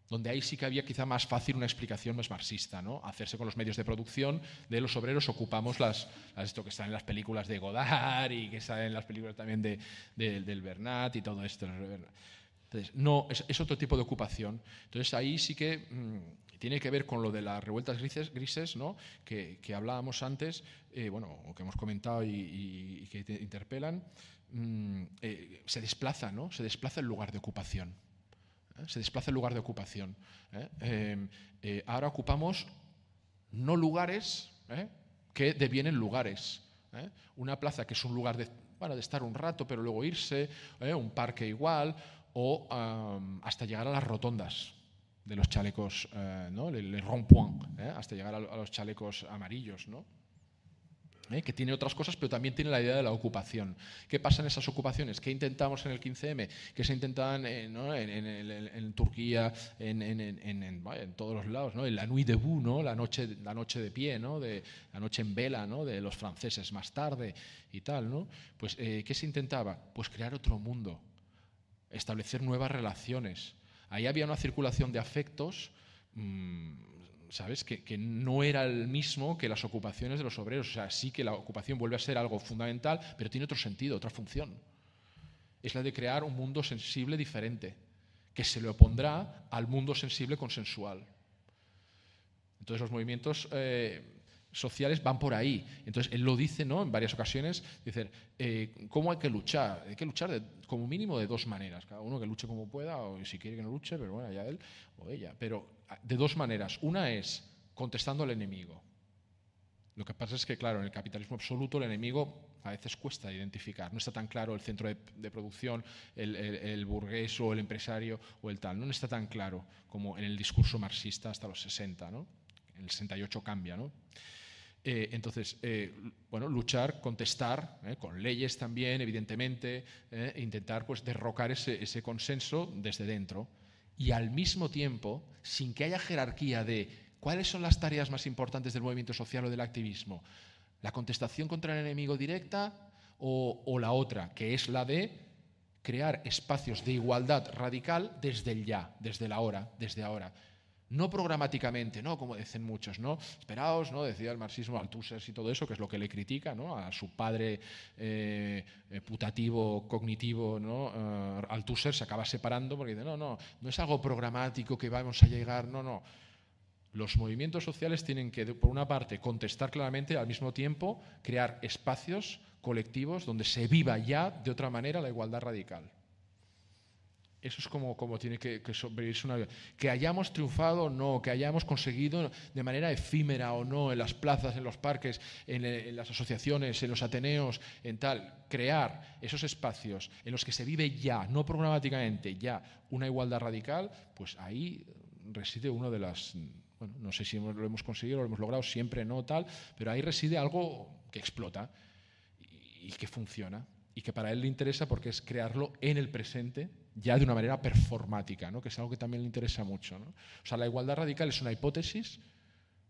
donde ahí sí que había quizá más fácil una explicación más marxista, ¿no? Hacerse con los medios de producción de los obreros, ocupamos las, las esto que están en las películas de Godard y que están en las películas también de, de, del Bernat y todo esto. Entonces, no, es, es otro tipo de ocupación. Entonces, ahí sí que mmm, tiene que ver con lo de las revueltas grises, grises, ¿no?, que, que hablábamos antes, eh, bueno, o que hemos comentado y, y, y que te interpelan, mmm, eh, se desplaza, ¿no? Se desplaza el lugar de ocupación. Se desplaza el lugar de ocupación. ¿eh? Eh, eh, ahora ocupamos no lugares ¿eh? que devienen lugares. ¿eh? Una plaza que es un lugar de, bueno, de estar un rato pero luego irse, ¿eh? un parque igual, o um, hasta llegar a las rotondas de los chalecos, eh, ¿no? le, le rond-point, ¿eh? hasta llegar a, a los chalecos amarillos, ¿no? ¿Eh? que tiene otras cosas, pero también tiene la idea de la ocupación. ¿Qué pasa en esas ocupaciones? ¿Qué intentamos en el quince eme? ¿Qué se intentaban eh, ¿no? en, en, en, en Turquía, en, en, en, en, en, en todos los lados? ¿no? En la nuit debout, ¿no? la, noche, la noche de pie, ¿no? de, la noche en vela, ¿no? de los franceses más tarde y tal, ¿no? Pues, eh, ¿qué se intentaba? Pues crear otro mundo, establecer nuevas relaciones. Ahí había una circulación de afectos, mmm, ¿sabes? Que, que no era el mismo que las ocupaciones de los obreros. O sea, sí que la ocupación vuelve a ser algo fundamental, pero tiene otro sentido, otra función. Es la de crear un mundo sensible diferente, que se le opondrá al mundo sensible consensual. Entonces, los movimientos eh, sociales van por ahí. Entonces, él lo dice, ¿no?, en varias ocasiones, dice, eh, ¿cómo hay que luchar? Hay que luchar de, como mínimo de dos maneras. Cada uno que luche como pueda, o si quiere que no luche, pero bueno, ya él o ella. Pero de dos maneras. Una es contestando al enemigo. Lo que pasa es que, claro, en el capitalismo absoluto el enemigo a veces cuesta identificar. No está tan claro el centro de, de producción, el, el, el burgués o el empresario o el tal. No está tan claro como en el discurso marxista hasta los sesenta, ¿no? En el sesenta y ocho cambia, ¿no? Eh, entonces, eh, bueno, luchar, contestar, eh, con leyes también, evidentemente, eh, intentar pues derrocar ese, ese consenso desde dentro. Y al mismo tiempo, sin que haya jerarquía de cuáles son las tareas más importantes del movimiento social o del activismo, la contestación contra el enemigo directa o, o la otra, que es la de crear espacios de igualdad radical desde el ya, desde la hora, desde ahora. No programáticamente, ¿no?, como dicen muchos, ¿no? Esperaos, ¿no?, decía el marxismo, Althusser y todo eso, que es lo que le critica, ¿no?, a su padre eh, putativo, cognitivo, ¿no? Uh, Althusser se acaba separando porque dice, no, no, no es algo programático que vamos a llegar, no, no. Los movimientos sociales tienen que, por una parte, contestar claramente, al mismo tiempo, crear espacios colectivos donde se viva ya, de otra manera, la igualdad radical. Eso es como, como tiene que, que sobrevivirse una vida. Que hayamos triunfado o no, que hayamos conseguido de manera efímera o no, en las plazas, en los parques, en, en las asociaciones, en los ateneos, en tal, crear esos espacios en los que se vive ya, no programáticamente, ya, una igualdad radical, pues ahí reside uno de las… Bueno, no sé si hemos, lo hemos conseguido, lo hemos logrado, siempre no, tal, pero ahí reside algo que explota y, y que funciona y que para él le interesa porque es crearlo en el presente, ya de una manera performática, ¿no?, que es algo que también le interesa mucho, ¿no? O sea, la igualdad radical es una hipótesis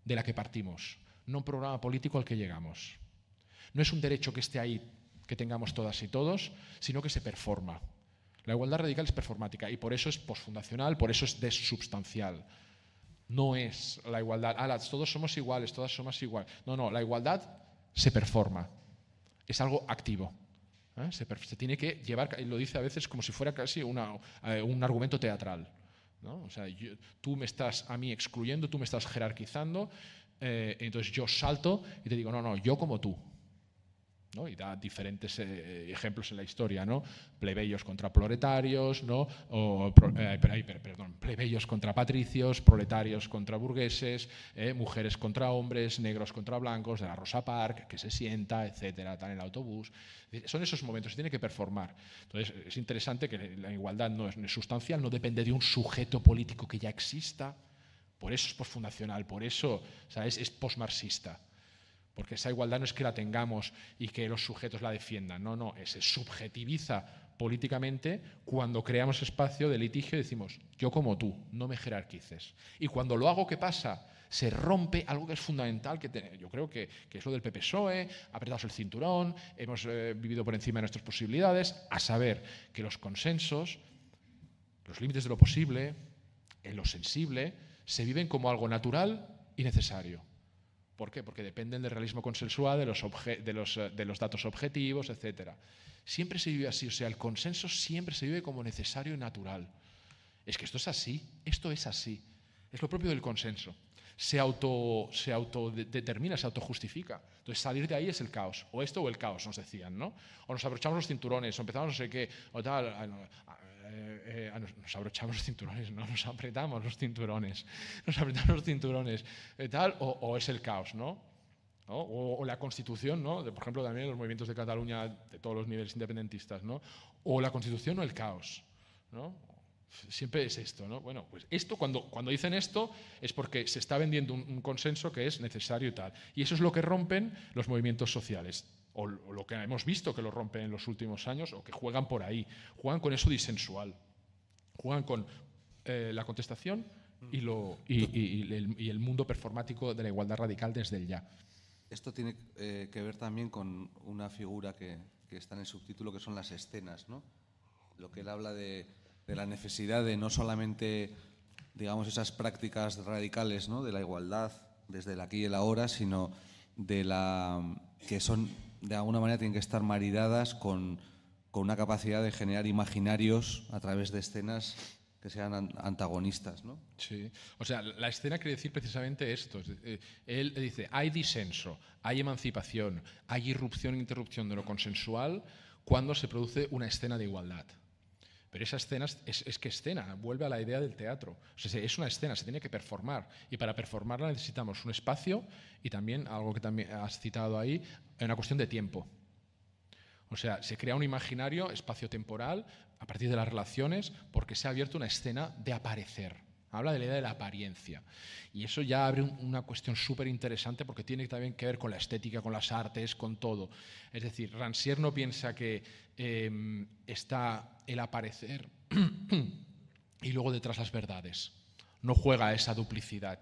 de la que partimos, no un programa político al que llegamos. No es un derecho que esté ahí, que tengamos todas y todos, sino que se performa. La igualdad radical es performática y por eso es posfundacional, por eso es desubstancial. no es la igualdad. Ah, las, todos somos iguales, todas somos iguales. No, no, la igualdad se performa. Es algo activo. ¿Eh? Se, se tiene que llevar, y lo dice a veces como si fuera casi una, eh, un argumento teatral, ¿no? O sea, yo, tú me estás a mí excluyendo, tú me estás jerarquizando, eh, entonces yo salto y te digo, no, no, yo como tú. ¿No? Y da diferentes eh, ejemplos en la historia, ¿no? Plebeyos contra proletarios, ¿no? O, pro, eh, perdón, plebeyos contra patricios, proletarios contra burgueses, eh, mujeres contra hombres, negros contra blancos, de la Rosa Parks, que se sienta, etcétera, tal, en el autobús. Son esos momentos, se tiene que performar. Entonces, es interesante que la igualdad no es sustancial, no depende de un sujeto político que ya exista, por eso es posfundacional, por eso, ¿sabes?, es posmarxista. Porque esa igualdad no es que la tengamos y que los sujetos la defiendan. No, no, se subjetiviza políticamente cuando creamos espacio de litigio y decimos, yo como tú, no me jerarquices. Y cuando lo hago, ¿qué pasa? Se rompe algo que es fundamental, que te, yo creo que, que es lo del P P P S O E, apretados el cinturón, hemos eh, vivido por encima de nuestras posibilidades, a saber que los consensos, los límites de lo posible, en lo sensible, se viven como algo natural y necesario. ¿Por qué? Porque dependen del realismo consensual, de los, obje de los, de los datos objetivos, etcétera. Siempre se vive así, o sea, el consenso siempre se vive como necesario y natural. Es que esto es así, esto es así. Es lo propio del consenso. Se auto, se autodetermina, se autojustifica. Entonces, salir de ahí es el caos. O esto o el caos, nos decían, ¿no? O nos abrochamos los cinturones, o empezamos no sé qué, o tal... A, a, Eh, eh, nos abrochamos los cinturones, ¿no? Nos apretamos los cinturones, nos apretamos los cinturones, eh, tal, o, o es el caos, ¿no? ¿No? O, o la Constitución, ¿no? De, por ejemplo, también los movimientos de Cataluña de todos los niveles independentistas, ¿no? O la Constitución o el caos, ¿no? Siempre es esto, ¿no? Bueno, pues esto, cuando, cuando dicen esto, es porque se está vendiendo un, un consenso que es necesario y tal. Y eso es lo que rompen los movimientos sociales. O lo que hemos visto que lo rompen en los últimos años, o que juegan por ahí, juegan con eso disensual, juegan con eh, la contestación y, lo, y, y, y, el, y el mundo performático de la igualdad radical desde el ya. Esto tiene eh, que ver también con una figura que, que está en el subtítulo, que son las escenas, ¿no? Lo que él habla de, de la necesidad de no solamente, digamos, esas prácticas radicales, ¿no?, de la igualdad desde el aquí y el ahora, sino de la que son... de alguna manera tienen que estar maridadas con, con una capacidad de generar imaginarios a través de escenas que sean an antagonistas, ¿no? Sí, o sea, la escena quiere decir precisamente esto. Él dice, hay disenso, hay emancipación, hay irrupción e interrupción de lo consensual cuando se produce una escena de igualdad. Pero esa escena es, es que escena, vuelve a la idea del teatro. O sea, es una escena, se tiene que performar. Y para performarla necesitamos un espacio y también, algo que también has citado ahí, una cuestión de tiempo. O sea, se crea un imaginario espacio-temporal a partir de las relaciones porque se ha abierto una escena de aparecer. Habla de la idea de la apariencia. Y eso ya abre un, una cuestión súper interesante porque tiene también que ver con la estética, con las artes, con todo. Es decir, Rancière no piensa que eh, está el aparecer y luego detrás las verdades. No juega a esa duplicidad.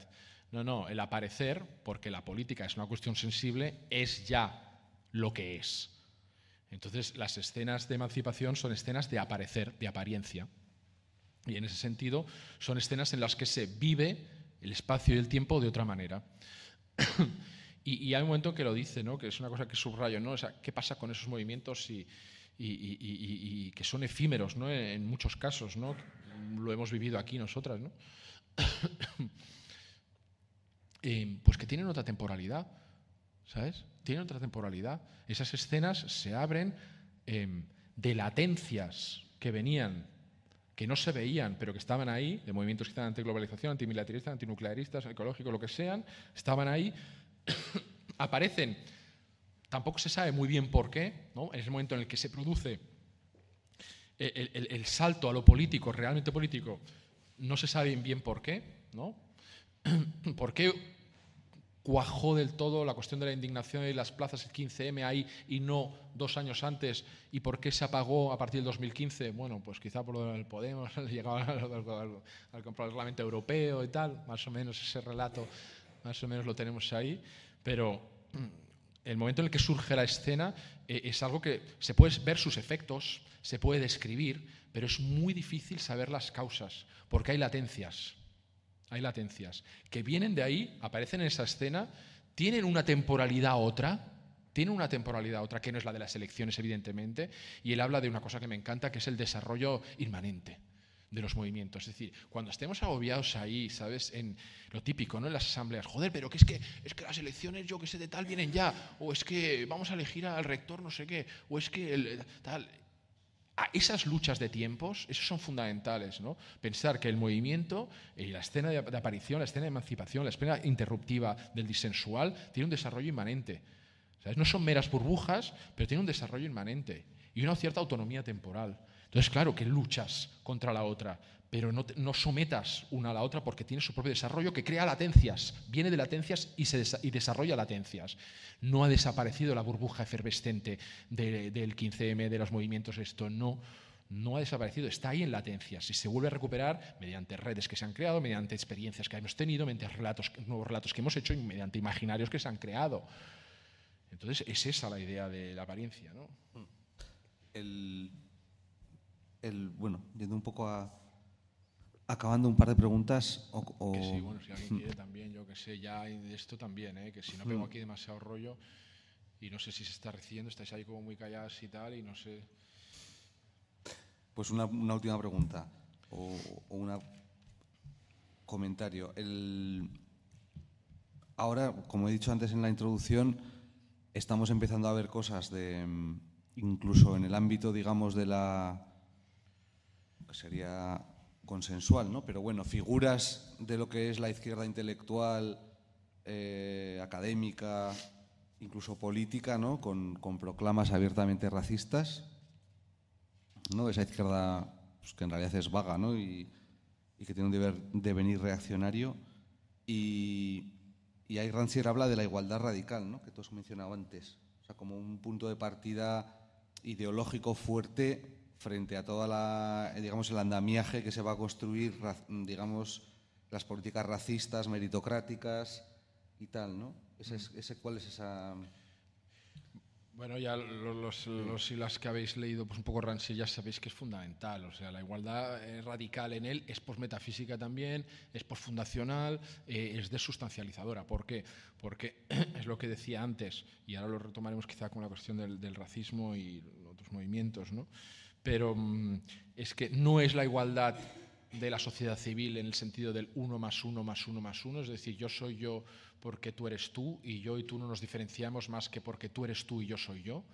No, no, el aparecer, porque la política es una cuestión sensible, es ya lo que es. Entonces, las escenas de emancipación son escenas de aparecer, de apariencia. Y en ese sentido, son escenas en las que se vive el espacio y el tiempo de otra manera. y, y hay un momento que lo dice, ¿no?, que es una cosa que subrayo, ¿no? O sea, ¿qué pasa con esos movimientos si, y, y, y, y, y que son efímeros, ¿no?, en, en muchos casos, ¿no? Lo hemos vivido aquí nosotras, ¿no? eh, pues que tienen otra temporalidad, ¿sabes? Tienen otra temporalidad. Esas escenas se abren eh, de latencias que venían, que no se veían, pero que estaban ahí, de movimientos que estaban antiglobalización, antimilitaristas, antinuclearistas, ecológicos, lo que sean, estaban ahí, aparecen. Tampoco se sabe muy bien por qué, ¿no? En ese momento en el que se produce el, el, el salto a lo político, realmente político, no se sabe bien por qué, ¿no? ¿Por qué cuajó del todo la cuestión de la indignación y las plazas, el quince eme ahí y no dos años antes? ¿Y por qué se apagó a partir del dos mil quince? Bueno, pues quizá por lo del Podemos, llegaba al, al, al, al Parlamento Europeo y tal, más o menos ese relato, más o menos lo tenemos ahí, pero el momento en el que surge la escena eh, es algo que se puede ver sus efectos, se puede describir, pero es muy difícil saber las causas, porque hay latencias. Hay latencias que vienen de ahí, aparecen en esa escena, tienen una temporalidad otra, tienen una temporalidad otra que no es la de las elecciones, evidentemente, y él habla de una cosa que me encanta, que es el desarrollo inmanente de los movimientos. Es decir, cuando estemos agobiados ahí, ¿sabes?, en lo típico, ¿no?, en las asambleas, joder, pero que es que es que las elecciones, yo que sé, de tal vienen ya, o es que vamos a elegir al rector no sé qué, o es que el, tal... A esas luchas de tiempos, esos son fundamentales, ¿no? Pensar que el movimiento y la escena de aparición, la escena de emancipación, la escena interruptiva del disensual, tiene un desarrollo inmanente. ¿Sabes? No son meras burbujas, pero tiene un desarrollo inmanente y una cierta autonomía temporal. Entonces, claro que luchas contra la otra, pero no, no sometas una a la otra porque tiene su propio desarrollo que crea latencias, viene de latencias y, se desa y desarrolla latencias. No ha desaparecido la burbuja efervescente de, del quince eme, de los movimientos, esto no, no ha desaparecido, está ahí en latencias y se vuelve a recuperar mediante redes que se han creado, mediante experiencias que hemos tenido, mediante relatos, nuevos relatos que hemos hecho y mediante imaginarios que se han creado. Entonces, es esa la idea de la apariencia, ¿no? El, el, bueno, yendo un poco a... Acabando un par de preguntas o, o... Que sí, bueno, si alguien quiere también, yo que sé, ya de esto también, ¿eh? Que si no pego aquí demasiado rollo y no sé si se está recibiendo, estáis ahí como muy calladas y tal y no sé... Pues una, una última pregunta o, o un comentario. El... Ahora, como he dicho antes en la introducción, estamos empezando a ver cosas de, incluso en el ámbito, digamos, de la... que sería... consensual, ¿no? Pero bueno, figuras de lo que es la izquierda intelectual, eh, académica, incluso política, ¿no? Con, con proclamas abiertamente racistas, ¿no? Esa izquierda pues, que en realidad es vaga, ¿no? Y, y que tiene un deber, devenir reaccionario. Y, y ahí Rancière habla de la igualdad radical, ¿no? Que tú has mencionado antes. O sea, como un punto de partida ideológico fuerte frente a toda la, digamos, el andamiaje que se va a construir, digamos, las políticas racistas, meritocráticas y tal, ¿no? Ese es, ese, ¿cuál es esa...? Bueno, ya los, los y las que habéis leído pues un poco Rancière ya sabéis que es fundamental, o sea, la igualdad radical en él es posmetafísica también, es posfundacional, eh, es desustancializadora. ¿Por qué? Porque es lo que decía antes, y ahora lo retomaremos quizá con la cuestión del, del racismo y otros movimientos, ¿no? Pero es que no es la igualdad de la sociedad civil en el sentido del uno más uno más uno más uno, es decir, yo soy yo porque tú eres tú y yo y tú no nos diferenciamos más que porque tú eres tú y yo soy yo,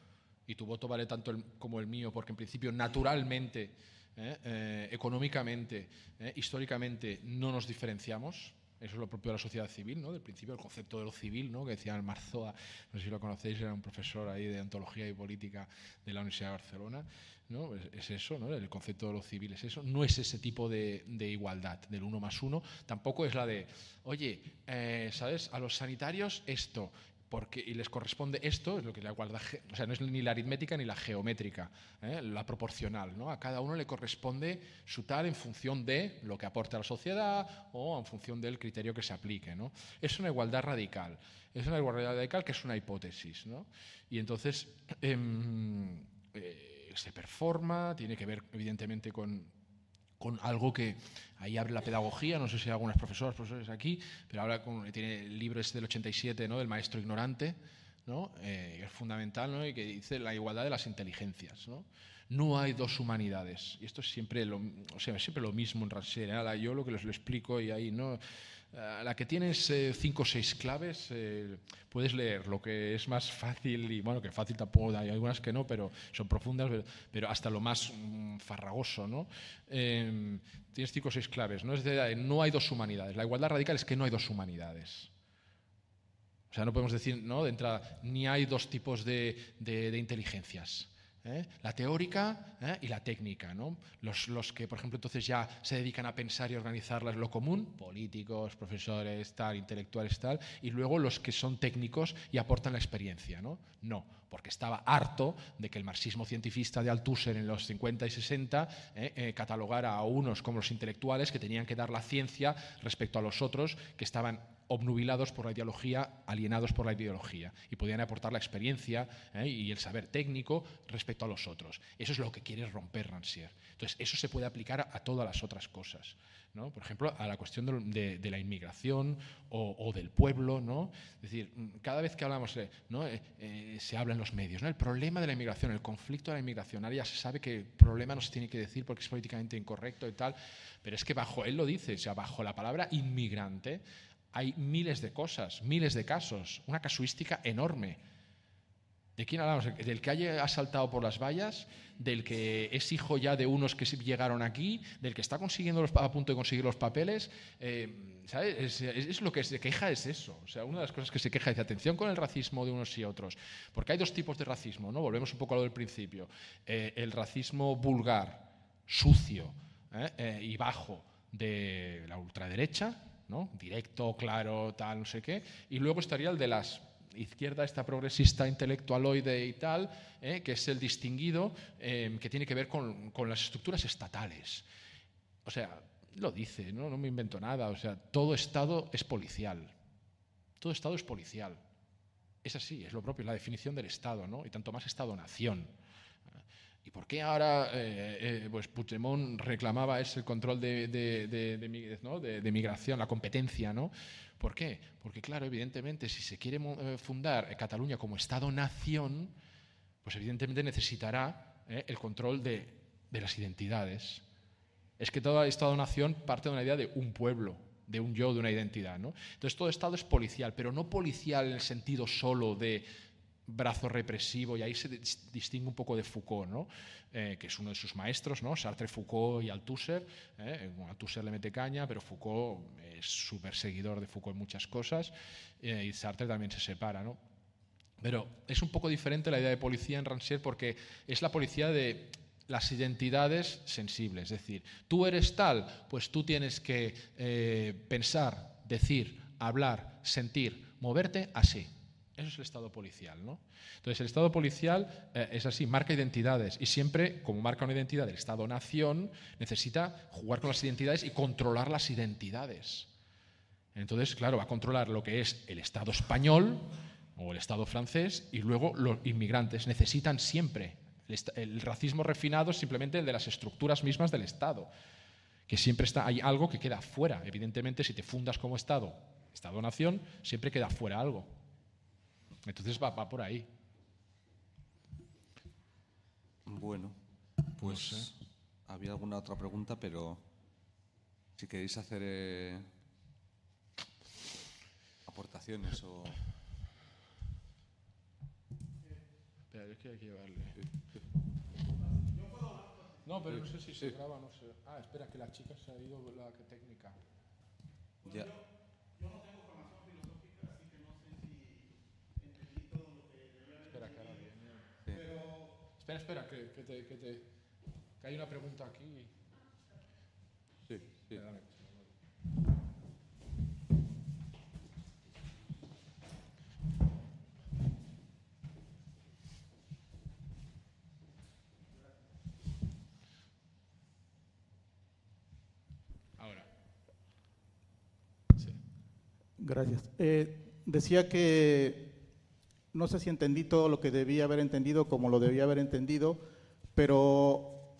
y tu voto vale tanto el, como el mío porque en principio naturalmente, eh, eh, económicamente, eh, históricamente no nos diferenciamos. Eso es lo propio de la sociedad civil, ¿no? Del principio, el concepto de lo civil, ¿no? Que decía el Marzoa, no sé si lo conocéis, era un profesor ahí de antología y política de la Universidad de Barcelona, ¿no? Es, es eso, ¿no? El concepto de lo civil es eso. No es ese tipo de, de igualdad, del uno más uno. Tampoco es la de, oye, eh, ¿sabes? A los sanitarios esto, porque y les corresponde esto, es lo que es la igualdad, o sea, no es ni la aritmética ni la geométrica, ¿eh? La proporcional, ¿no? A cada uno le corresponde su tal en función de lo que aporta a la sociedad o en función del criterio que se aplique, ¿no? Es una igualdad radical, es una igualdad radical que es una hipótesis, ¿no? Y entonces eh, eh, se performa, tiene que ver evidentemente con... con algo que ahí abre la pedagogía, no sé si hay algunas profesoras, profesores aquí, pero habla con, tiene libros del ochenta y siete, ¿no? Del maestro ignorante, ¿no? Eh, es fundamental, ¿no? Y que dice la igualdad de las inteligencias, ¿no? No hay dos humanidades, y esto es siempre lo, o sea, es siempre lo mismo en Rancière, yo lo que les lo explico y ahí, ¿no? A la que tienes eh, cinco o seis claves, eh, puedes leer lo que es más fácil, y bueno, que fácil tampoco, hay algunas que no, pero son profundas, pero, pero hasta lo más mm, farragoso, ¿no? Eh, tienes cinco o seis claves, ¿no? Es de, no hay dos humanidades. La igualdad radical es que no hay dos humanidades. O sea, no podemos decir, ¿no? De entrada, ni hay dos tipos de, de, de inteligencias. ¿Eh? La teórica, ¿eh? Y la técnica, ¿no? Los, los que, por ejemplo, entonces ya se dedican a pensar y organizar lo común, políticos, profesores, tal, intelectuales, tal, y luego los que son técnicos y aportan la experiencia, ¿no? No, porque estaba harto de que el marxismo cientifista de Althusser en los cincuenta y sesenta eh, eh, catalogara a unos como los intelectuales que tenían que dar la ciencia respecto a los otros que estaban obnubilados por la ideología, alienados por la ideología, y podían aportar la experiencia ¿eh? y el saber técnico respecto a los otros. Eso es lo que quiere romper Rancière. Entonces, eso se puede aplicar a todas las otras cosas, ¿no? Por ejemplo, a la cuestión de, de, de la inmigración o, o del pueblo, ¿no? Es decir, cada vez que hablamos, ¿no? eh, eh, se habla en los medios, ¿no? El problema de la inmigración, el conflicto de la inmigración. Ahora ya se sabe que el problema no se tiene que decir porque es políticamente incorrecto y tal, pero es que bajo él lo dice, o sea, bajo la palabra inmigrante hay miles de cosas, miles de casos, una casuística enorme. ¿De quién hablamos? ¿Del que haya asaltado por las vallas? ¿Del que es hijo ya de unos que llegaron aquí? ¿Del que está consiguiendo los, a punto de conseguir los papeles? Eh, ¿sabes? Es, es, es lo que se queja es eso. O sea, una de las cosas que se queja es atención con el racismo de unos y otros. Porque hay dos tipos de racismo, ¿no? Volvemos un poco a lo del principio. Eh, el racismo vulgar, sucio eh, eh, y bajo de la ultraderecha, ¿no? Directo, claro, tal, no sé qué. Y luego estaría el de las... izquierda, esta progresista intelectualoide y tal, eh, que es el distinguido, eh, que tiene que ver con, con las estructuras estatales. O sea, lo dice, ¿no? No me invento nada. O sea, todo Estado es policial. Todo Estado es policial. Es así, es lo propio, es la definición del Estado, ¿no? Y tanto más Estado-nación. ¿Y por qué ahora eh, eh, pues Puigdemont reclamaba ese control de, de, de, de, de, ¿no? de, de migración, la competencia, ¿no? ¿Por qué? Porque, claro, evidentemente, si se quiere fundar Cataluña como Estado-nación, pues evidentemente necesitará eh, el control de, de las identidades. Es que toda Estado-nación parte de una idea de un pueblo, de un yo, de una identidad, ¿no? Entonces, todo Estado es policial, pero no policial en el sentido solo de... brazo represivo, y ahí se distingue un poco de Foucault, ¿no? eh, que es uno de sus maestros, ¿no? Sartre, Foucault y Althusser. Eh, Althusser le mete caña, pero Foucault es súper seguidor de Foucault en muchas cosas, eh, y Sartre también se separa, ¿no? Pero es un poco diferente la idea de policía en Rancière porque es la policía de las identidades sensibles, es decir, tú eres tal, pues tú tienes que eh, pensar, decir, hablar, sentir, moverte así. Eso es el Estado policial, ¿no? Entonces, el Estado policial eh, es así, marca identidades. Y siempre, como marca una identidad del Estado-nación, necesita jugar con las identidades y controlar las identidades. Entonces, claro, va a controlar lo que es el Estado español o el Estado francés y luego los inmigrantes necesitan siempre. El, el racismo refinado es simplemente el de las estructuras mismas del Estado, que siempre está, hay algo que queda fuera. Evidentemente, si te fundas como Estado, Estado-nación, siempre queda fuera algo. Entonces va, va por ahí. Bueno, pues no sé. Había alguna otra pregunta, pero si queréis hacer eh, aportaciones o... Espera, yo quiero llevarle. No, pero no sé si se graba o no sé. Ah, espera, que la chica se ha ido la técnica. Ya. Espera, espera, que, que, te, que, te, que hay una pregunta aquí. Sí, sí. Ahora. Sí. Gracias. Eh, decía que... No sé si entendí todo lo que debía haber entendido, como lo debía haber entendido, pero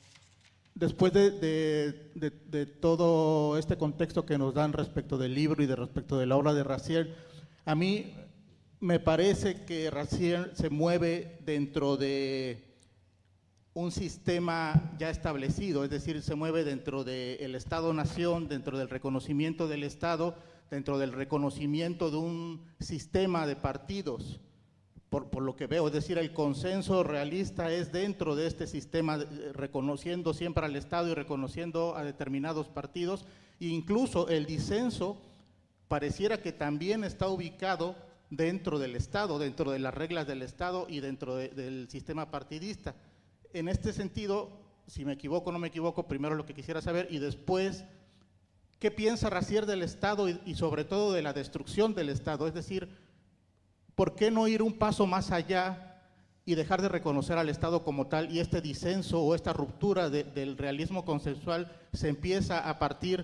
después de, de, de, de todo este contexto que nos dan respecto del libro y de respecto de la obra de Rancière, a mí me parece que Rancière se mueve dentro de un sistema ya establecido, es decir, se mueve dentro del Estado-nación, dentro del reconocimiento del Estado, dentro del reconocimiento de un sistema de partidos. Por, por lo que veo, es decir, el consenso realista es dentro de este sistema, reconociendo siempre al Estado y reconociendo a determinados partidos, e incluso el disenso pareciera que también está ubicado dentro del Estado, dentro de las reglas del Estado y dentro de, del sistema partidista. En este sentido, si me equivoco o no me equivoco, primero lo que quisiera saber y después, ¿qué piensa Rancière del Estado y, y sobre todo de la destrucción del Estado? Es decir, ¿por qué no ir un paso más allá y dejar de reconocer al Estado como tal y este disenso o esta ruptura de, del realismo conceptual se empieza a partir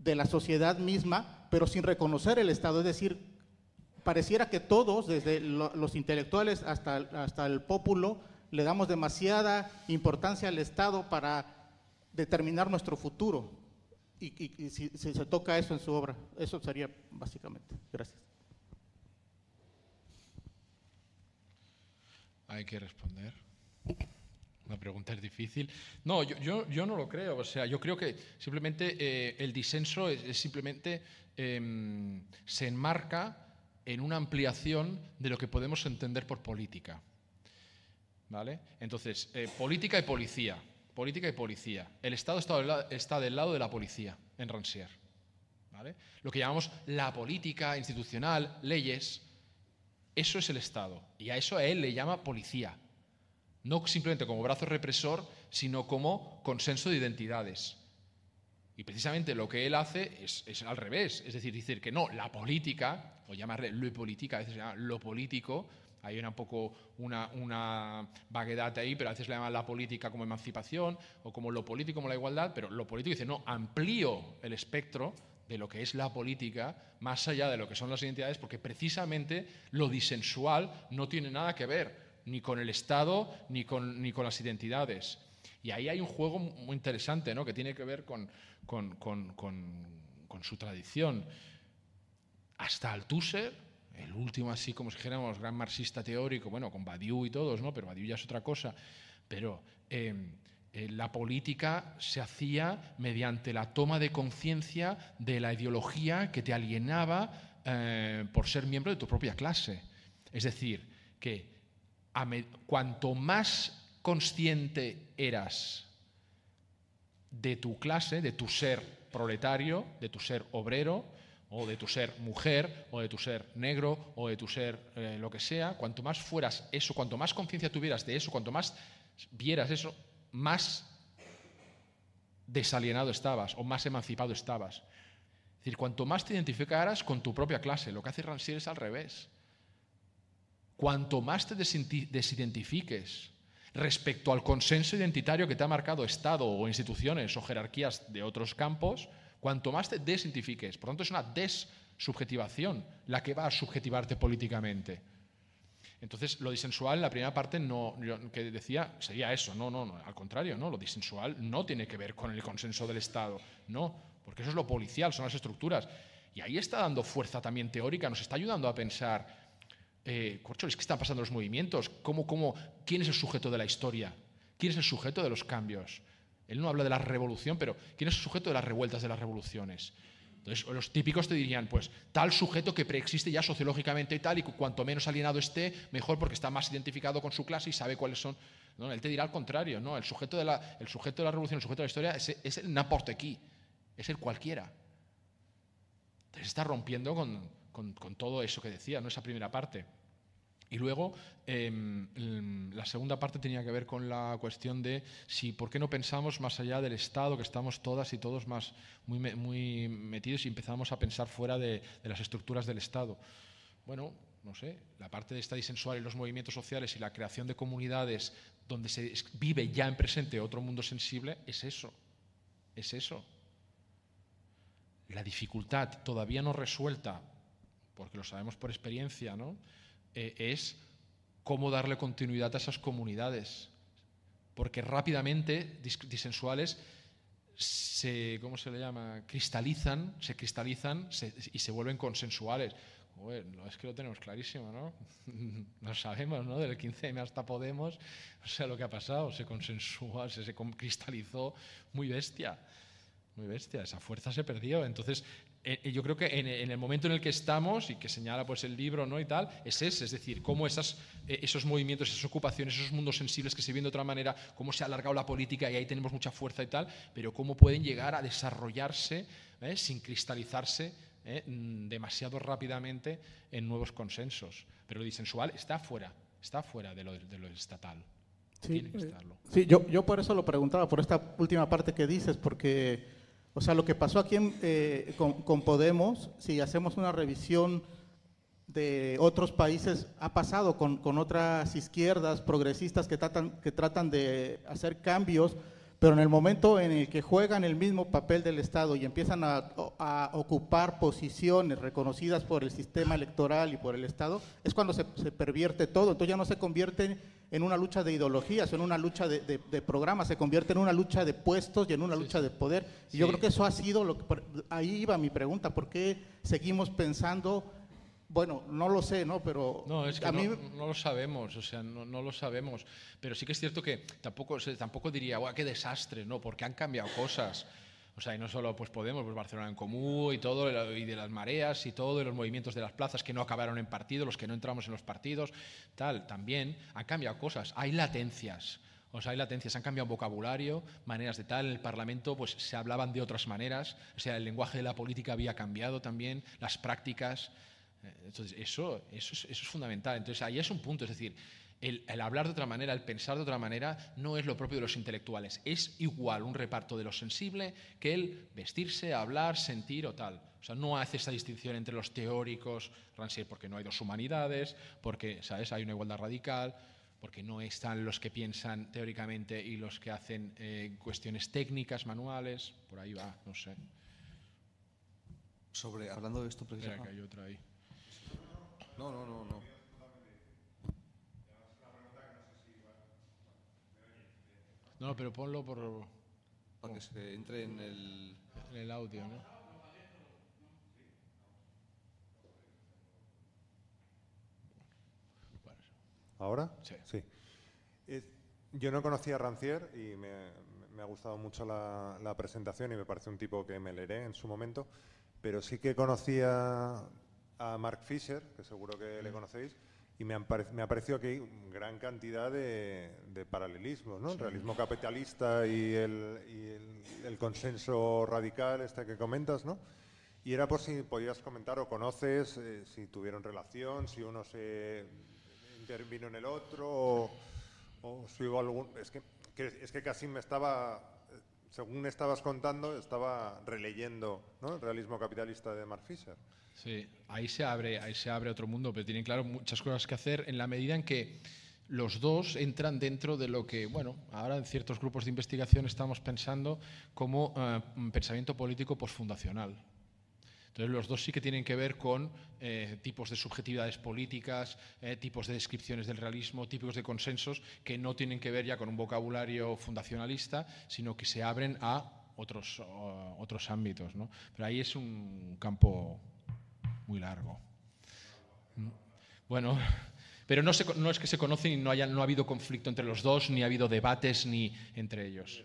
de la sociedad misma pero sin reconocer el Estado, es decir, pareciera que todos, desde lo, los intelectuales hasta, hasta el pópulo, le damos demasiada importancia al Estado para determinar nuestro futuro, y, y, y si, si se toca eso en su obra, eso sería básicamente. Gracias. Hay que responder. La pregunta es difícil. No, yo, yo, yo no lo creo. O sea, yo creo que simplemente eh, el disenso es, es simplemente eh, se enmarca en una ampliación de lo que podemos entender por política. ¿Vale? Entonces, eh, política y policía. Política y policía. El Estado está del, la, está del lado de la policía en Rancière. ¿Vale? Lo que llamamos la política institucional, leyes, eso es el Estado. Y a eso a él le llama policía. No simplemente como brazo represor, sino como consenso de identidades. Y precisamente lo que él hace es, es al revés. Es decir, decir que no, la política, o llamarle lo política, a veces se llama lo político, hay una, un poco una, una vaguedad ahí, pero a veces le llaman la política como emancipación, o como lo político como la igualdad, pero lo político dice, no, amplío el espectro de lo que es la política, más allá de lo que son las identidades, porque precisamente lo disensual no tiene nada que ver ni con el Estado, ni con, ni con las identidades. Y ahí hay un juego muy interesante, ¿no?, que tiene que ver con, con, con, con, con su tradición. Hasta Althusser, el último así como si dijéramos gran marxista teórico, bueno, con Badiou y todos, ¿no?, pero Badiou ya es otra cosa, pero eh, eh, la política se hacía mediante la toma de conciencia de la ideología que te alienaba eh, por ser miembro de tu propia clase. Es decir, que A me, cuanto más consciente eras de tu clase, de tu ser proletario, de tu ser obrero, o de tu ser mujer, o de tu ser negro, o de tu ser eh, lo que sea, cuanto más fueras eso, cuanto más conciencia tuvieras de eso, cuanto más vieras eso, más desalienado estabas o más emancipado estabas. Es decir, cuanto más te identificaras con tu propia clase, lo que hace Rancière es al revés. Cuanto más te desidentifiques respecto al consenso identitario que te ha marcado Estado o instituciones o jerarquías de otros campos, cuanto más te desidentifiques. Por tanto, es una desubjetivación la que va a subjetivarte políticamente. Entonces, lo disensual, la primera parte no, yo, que decía, sería eso. No, no, no, al contrario, no, lo disensual no tiene que ver con el consenso del Estado. No, porque eso es lo policial, son las estructuras. Y ahí está dando fuerza también teórica, nos está ayudando a pensar. Eh, corcho, es que están pasando los movimientos. ¿Cómo, cómo, ¿Quién es el sujeto de la historia? ¿Quién es el sujeto de los cambios? Él no habla de la revolución, pero ¿quién es el sujeto de las revueltas, de las revoluciones? Entonces, los típicos te dirían, pues, tal sujeto que preexiste ya sociológicamente y tal, y cuanto menos alienado esté, mejor porque está más identificado con su clase y sabe cuáles son. No, él te dirá al contrario, ¿no? El sujeto de la, el sujeto de la revolución, el sujeto de la historia es, es el n'importe qui, es el cualquiera. Entonces, está rompiendo con... Con, con todo eso que decía, ¿no?, esa primera parte. Y luego, eh, la segunda parte tenía que ver con la cuestión de si por qué no pensamos más allá del Estado, que estamos todas y todos más muy, muy metidos y empezamos a pensar fuera de, de las estructuras del Estado. Bueno, no sé, la parte de esta disensual y los movimientos sociales y la creación de comunidades donde se vive ya en presente otro mundo sensible, es eso, es eso. La dificultad todavía no resuelta, porque lo sabemos por experiencia, ¿no?, eh, es cómo darle continuidad a esas comunidades, porque rápidamente dis disensuales se, ¿cómo se le llama?, cristalizan, se cristalizan se, y se vuelven consensuales. Bueno, es que lo tenemos clarísimo, ¿no? No sabemos, ¿no?, del quince eme hasta Podemos, o sea, lo que ha pasado, se consensuó, se, se cristalizó, muy bestia, muy bestia, esa fuerza se perdió. Entonces, yo creo que en el momento en el que estamos, y que señala pues el libro, ¿no?, y tal, es ese, es decir, cómo esas, esos movimientos, esas ocupaciones, esos mundos sensibles que se ven de otra manera, cómo se ha alargado la política y ahí tenemos mucha fuerza y tal, pero cómo pueden llegar a desarrollarse ¿eh? sin cristalizarse ¿eh? demasiado rápidamente en nuevos consensos. Pero lo disensual está fuera, está fuera de lo, de lo estatal. Sí, tiene que estarlo. Sí, yo, yo por eso lo preguntaba, por esta última parte que dices, porque... O sea, lo que pasó aquí en, eh, con, con Podemos, si hacemos una revisión de otros países, ha pasado con, con otras izquierdas progresistas que tratan, que tratan de hacer cambios, Pero en el momento en el que juegan el mismo papel del Estado y empiezan a, a ocupar posiciones reconocidas por el sistema electoral y por el Estado, es cuando se, se pervierte todo. Entonces ya no se convierte en una lucha de ideologías, en una lucha de, de, de programas, se convierte en una lucha de puestos y en una lucha de poder. Y yo creo que eso ha sido, lo que, ahí iba mi pregunta, ¿por qué seguimos pensando? Bueno, no lo sé, ¿no? Pero no, es que a mí no, no lo sabemos, o sea, no, no lo sabemos. Pero sí que es cierto que tampoco, tampoco diría, guau, qué desastre, ¿no? Porque han cambiado cosas. O sea, y no solo pues Podemos, pues Barcelona en Comú y todo, y de las mareas y todo, y los movimientos de las plazas que no acabaron en partido, los que no entramos en los partidos, tal, también han cambiado cosas. Hay latencias. O sea, hay latencias, han cambiado vocabulario, maneras de tal, en el Parlamento pues se hablaban de otras maneras, o sea, el lenguaje de la política había cambiado también, las prácticas. Entonces, eso, eso, es, eso es fundamental. Entonces, ahí es un punto, es decir, el, el hablar de otra manera, el pensar de otra manera, no es lo propio de los intelectuales. Es igual un reparto de lo sensible que el vestirse, hablar, sentir o tal. O sea, no hace esa distinción entre los teóricos, Rancière, porque no hay dos humanidades, porque, ¿sabes?, hay una igualdad radical, porque no están los que piensan teóricamente y los que hacen eh, cuestiones técnicas, manuales, por ahí va, no sé. Sobre, hablando de esto precisamente. Espera, que hay otra ahí. No, no, no, no. No, pero ponlo por... por para que se entre en el... En el audio, ¿no? ¿Ahora? Sí. Sí. Eh, yo no conocía a Rancière y me, me ha gustado mucho la, la presentación y me parece un tipo que me leeré en su momento, pero sí que conocía a Mark Fisher, que seguro que le conocéis, y me, han pare, me ha parecido que hay gran cantidad de, de paralelismos, ¿no? El realismo capitalista y, el, y el, el consenso radical este que comentas, ¿no? Y era por si podías comentar o conoces, eh, si tuvieron relación, si uno se intervino en el otro, o, o si hubo algún... Es que, que, es que casi me estaba... Según estabas contando, estaba releyendo, ¿no?, el realismo capitalista de Mark Fisher. Sí, ahí se abre, ahí se abre otro mundo, pero tienen, claro, muchas cosas que hacer en la medida en que los dos entran dentro de lo que, bueno, ahora en ciertos grupos de investigación estamos pensando como eh, pensamiento político posfundacional. Entonces, los dos sí que tienen que ver con eh, tipos de subjetividades políticas, eh, tipos de descripciones del realismo, tipos de consensos que no tienen que ver ya con un vocabulario fundacionalista, sino que se abren a otros, uh, otros ámbitos, ¿no? Pero ahí es un campo muy largo. Bueno, pero no, se, no es que se conocen y no, haya, no ha habido conflicto entre los dos, ni ha habido debates ni entre ellos.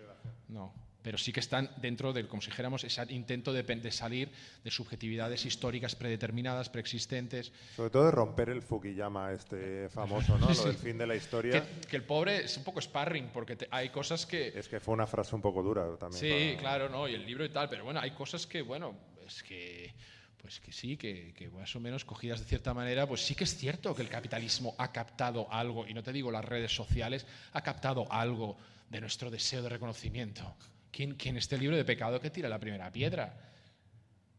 No. Pero sí que están dentro del, como si dijéramos, ese intento de, de salir de subjetividades históricas predeterminadas, preexistentes. Sobre todo de romper el Fukuyama este famoso, ¿no? Sí. Lo del fin de la historia. Que, que el pobre es un poco sparring, porque te, hay cosas que... Es que fue una frase un poco dura también. Sí, para... claro, ¿no? Y el libro y tal, pero bueno, hay cosas que, bueno, es que... Pues que sí, que, que más o menos cogidas de cierta manera, pues sí que es cierto que el capitalismo ha captado algo, y no te digo las redes sociales, ha captado algo de nuestro deseo de reconocimiento. Quien, quien esté libre de pecado que tira la primera piedra.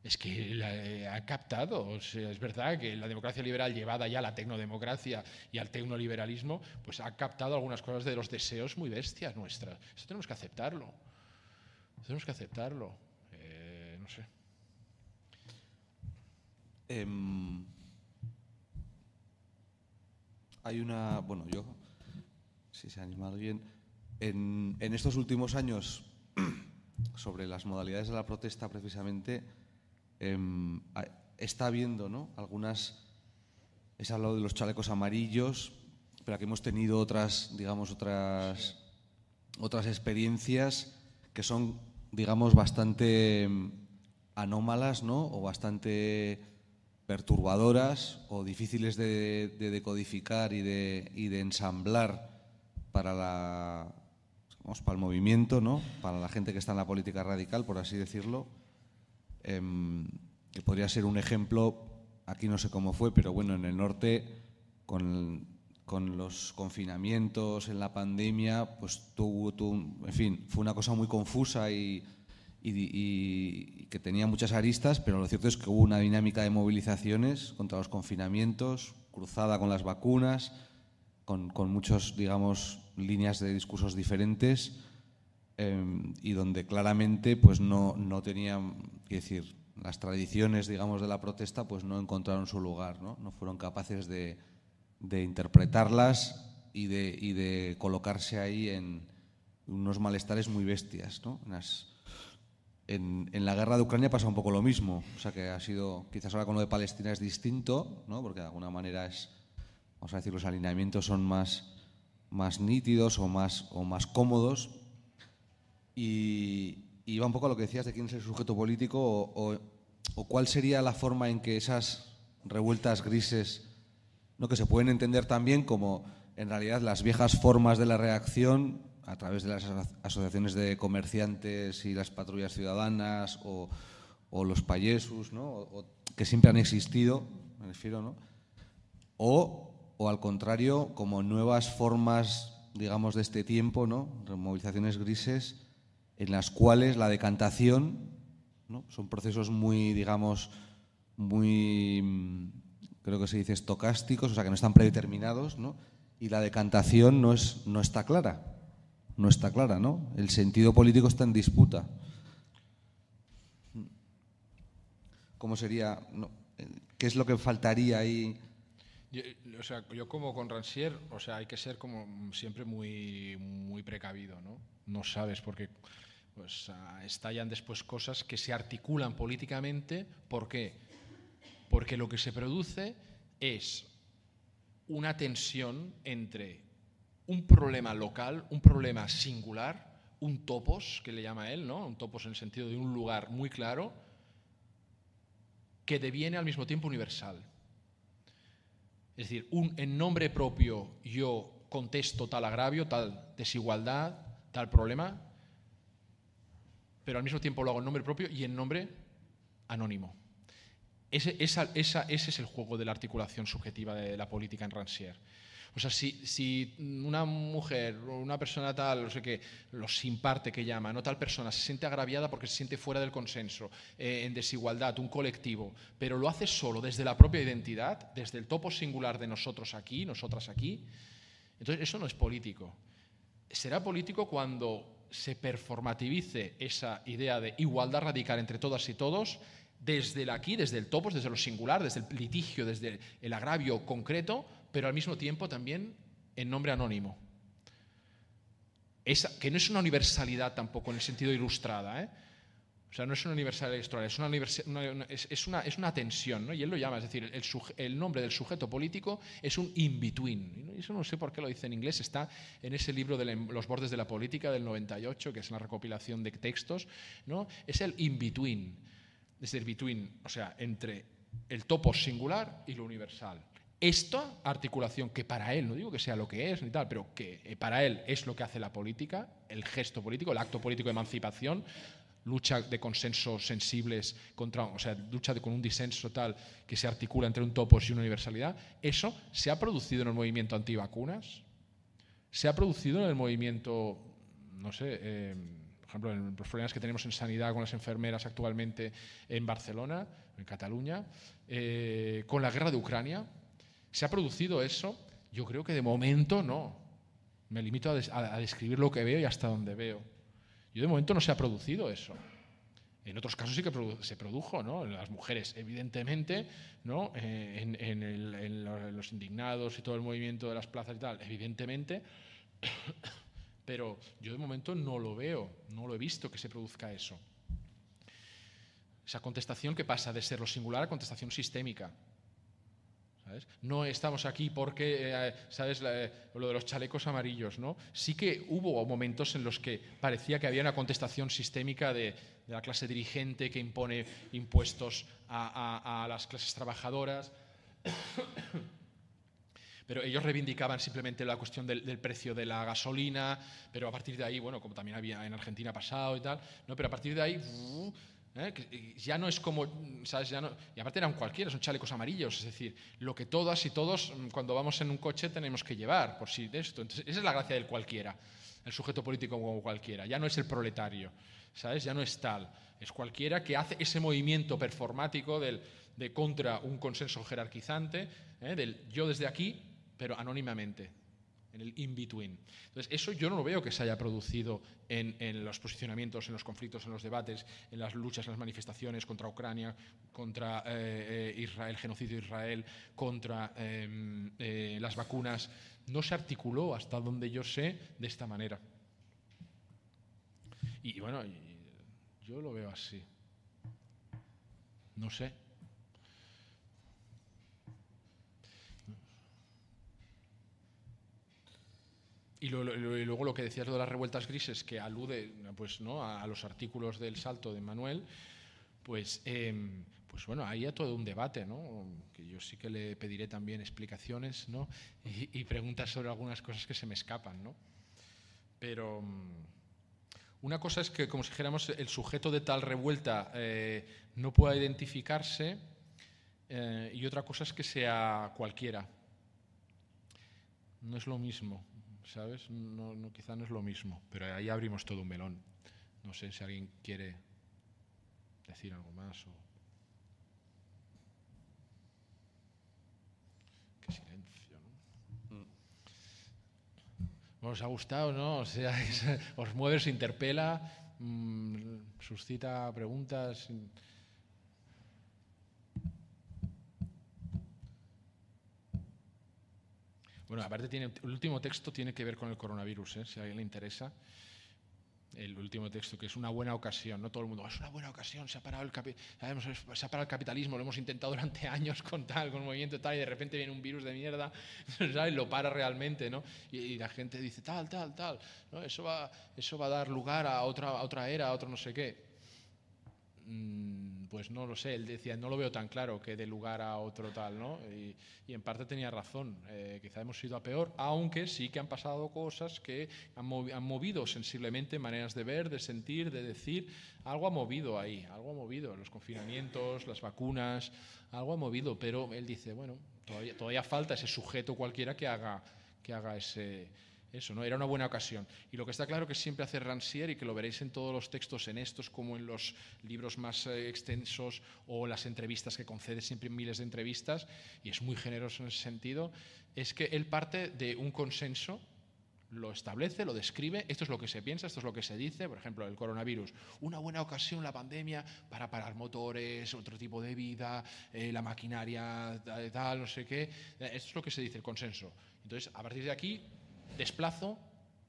Es que la, eh, ha captado, o sea, es verdad que la democracia liberal llevada ya a la tecnodemocracia y al tecnoliberalismo, pues ha captado algunas cosas de los deseos muy bestias nuestras. Eso tenemos que aceptarlo. Eso tenemos que aceptarlo. Eh, no sé. Eh, hay una... Bueno, yo, si se ha animado bien, en, en estos últimos años... Sobre las modalidades de la protesta, precisamente, eh, está habiendo, ¿no?, algunas... He hablado de los chalecos amarillos, pero aquí hemos tenido otras, digamos, otras, sí. otras experiencias que son, digamos, bastante anómalas, ¿no?, o bastante perturbadoras o difíciles de, de decodificar y de, y de ensamblar para la... para el movimiento, ¿no?, para la gente que está en la política radical, por así decirlo, eh, que podría ser un ejemplo, aquí no sé cómo fue, pero bueno, en el norte, con, con los confinamientos, en la pandemia, pues tuvo, tuvo, en fin, fue una cosa muy confusa y, y, y, y que tenía muchas aristas, pero lo cierto es que hubo una dinámica de movilizaciones contra los confinamientos, cruzada con las vacunas, con, con muchos, digamos, líneas de discursos diferentes eh, y donde claramente pues no, no tenían, es decir, las tradiciones, digamos, de la protesta pues no encontraron su lugar, no, no fueron capaces de, de interpretarlas y de, y de colocarse ahí en unos malestares muy bestias, ¿no? Unas, En, en la guerra de Ucrania pasa un poco lo mismo, o sea que ha sido, quizás ahora con lo de Palestina es distinto, ¿no? Porque de alguna manera es, vamos a decir, los alineamientos son más, más nítidos o más, o más cómodos y, y va un poco a lo que decías de quién es el sujeto político o, o, o cuál sería la forma en que esas revueltas grises, ¿no? Que se pueden entender también como en realidad las viejas formas de la reacción a través de las aso asociaciones de comerciantes y las patrullas ciudadanas o, o los payesus, ¿no? O, o, que siempre han existido, me refiero, ¿no? O, o al contrario, como nuevas formas, digamos, de este tiempo, ¿no? Movilizaciones grises en las cuales la decantación, ¿no? Son procesos muy, digamos, muy, creo que se dice estocásticos, o sea, que no están predeterminados, ¿no? Y la decantación no, es, no está clara. No está clara, ¿no? El sentido político está en disputa. ¿Cómo sería? No, ¿qué es lo que faltaría ahí? Yo, o sea, yo como con Rancière, o sea, hay que ser como siempre muy, muy precavido, ¿no? No sabes porque pues, estallan después cosas que se articulan políticamente. ¿Por qué? Porque lo que se produce es una tensión entre un problema local, un problema singular, un topos, que le llama él, ¿no? Un topos en el sentido de un lugar muy claro, que deviene al mismo tiempo universal. Es decir, un, en nombre propio yo contesto tal agravio, tal desigualdad, tal problema, pero al mismo tiempo lo hago en nombre propio y en nombre anónimo. Ese, esa, esa, ese es el juego de la articulación subjetiva de la política en Rancière. O sea, si, si una mujer o una persona tal, no sé qué, los sin parte que llama, no tal persona, se siente agraviada porque se siente fuera del consenso, eh, en desigualdad, un colectivo, pero lo hace solo desde la propia identidad, desde el topo singular de nosotros aquí, nosotras aquí, entonces eso no es político. Será político cuando se performativice esa idea de igualdad radical entre todas y todos, desde el aquí, desde el topos, desde lo singular, desde el litigio, desde el agravio concreto, pero al mismo tiempo también en nombre anónimo. Esa, que no es una universalidad tampoco en el sentido ilustrada, ¿eh? O sea, no es una universalidad ilustrada, es una, universal, una, es una, es una tensión, ¿no? Y él lo llama, es decir, el, el nombre del sujeto político es un in-between. Eso no sé por qué lo dice en inglés, está en ese libro de la, Los bordes de la política del noventa y ocho, que es una recopilación de textos, ¿no? Es el in-between. Es decir, between, o sea, entre el topos singular y lo universal. Esta articulación, que para él, no digo que sea lo que es ni tal, pero que para él es lo que hace la política, el gesto político, el acto político de emancipación, lucha de consensos sensibles contra, o sea, lucha de, con un disenso tal que se articula entre un topos y una universalidad, eso se ha producido en el movimiento antivacunas, se ha producido en el movimiento, no sé, eh, por ejemplo, en los problemas que tenemos en sanidad con las enfermeras actualmente en Barcelona, en Cataluña, eh, con la guerra de Ucrania. ¿Se ha producido eso? Yo creo que de momento no. Me limito a, des a describir lo que veo y hasta donde veo. Yo de momento no se ha producido eso. En otros casos sí que produ se produjo, ¿no? Las mujeres, evidentemente, ¿no? Eh, en, en, el, en los indignados y todo el movimiento de las plazas y tal, evidentemente. Pero yo de momento no lo veo, no lo he visto que se produzca eso. Esa contestación que pasa de ser lo singular a contestación sistémica. ¿Sabes? No estamos aquí porque, eh, ¿sabes? La, eh, lo de los chalecos amarillos, ¿no? Sí que hubo momentos en los que parecía que había una contestación sistémica de, de la clase dirigente que impone impuestos a, a, a las clases trabajadoras. Pero ellos reivindicaban simplemente la cuestión del, del precio de la gasolina, pero a partir de ahí, bueno, como también había en Argentina pasado y tal, ¿no? Pero a partir de ahí... Uh, ¿Eh? Que ya no es como, ¿sabes? Ya no, y aparte eran cualquiera, son chalecos amarillos, es decir, lo que todas y todos cuando vamos en un coche tenemos que llevar, por si de esto. Entonces, esa es la gracia del cualquiera, el sujeto político como cualquiera, ya no es el proletario, ¿sabes? Ya no es tal, es cualquiera que hace ese movimiento performático del, de contra un consenso jerarquizante, ¿eh? Del yo desde aquí, pero anónimamente, en el in-between. Entonces, eso yo no lo veo que se haya producido en, en los posicionamientos, en los conflictos, en los debates, en las luchas, en las manifestaciones contra Ucrania, contra eh, Israel, genocidio de Israel, contra eh, eh, las vacunas. No se articuló, hasta donde yo sé, de esta manera. Y bueno, yo lo veo así. No sé. Y, lo, lo, y luego lo que decías lo de las revueltas grises, que alude pues, ¿no? a, a los artículos del Salto de Manuel, pues, eh, pues bueno, ahí hay todo un debate, ¿no? Que yo sí que le pediré también explicaciones, ¿no? y, y preguntas sobre algunas cosas que se me escapan, ¿no? Pero una cosa es que, como si dijéramos, el sujeto de tal revuelta eh, no pueda identificarse eh, y otra cosa es que sea cualquiera. No es lo mismo. ¿Sabes? No, no, quizá no es lo mismo, pero ahí abrimos todo un melón. No sé si alguien quiere decir algo más o... Qué silencio, ¿no? Mm. ¿Os ha gustado, no? O sea, es, os mueve, se interpela, mmm, suscita preguntas... Bueno, aparte, tiene, el último texto tiene que ver con el coronavirus, ¿eh? Si a alguien le interesa. El último texto, que es una buena ocasión, ¿no? Todo el mundo, es una buena ocasión, se ha parado el, capi sabemos, se ha parado el capitalismo, lo hemos intentado durante años con tal, con movimiento tal, y de repente viene un virus de mierda, ¿sabes? Lo para realmente, ¿no? Y, y la gente dice, tal, tal, tal, ¿no? Eso va, eso va a dar lugar a otra, a otra era, a otro no sé qué. Pues no lo sé, él decía, no lo veo tan claro que dé lugar a otro tal, ¿no? Y, y en parte tenía razón, eh, quizá hemos ido a peor, aunque sí que han pasado cosas que han movido, han movido sensiblemente maneras de ver, de sentir, de decir, algo ha movido ahí, algo ha movido, los confinamientos, las vacunas, algo ha movido, pero él dice, bueno, todavía, todavía falta ese sujeto cualquiera que haga, que haga ese... Eso, ¿no? Era una buena ocasión. Y lo que está claro que siempre hace Rancière, y que lo veréis en todos los textos, en estos como en los libros más eh, extensos o las entrevistas que concede, siempre miles de entrevistas, y es muy generoso en ese sentido, es que él parte de un consenso, lo establece, lo describe, esto es lo que se piensa, esto es lo que se dice, por ejemplo, el coronavirus. Una buena ocasión, la pandemia, para parar motores, otro tipo de vida, eh, la maquinaria, tal, tal, no sé qué. Esto es lo que se dice, el consenso. Entonces, a partir de aquí... desplazo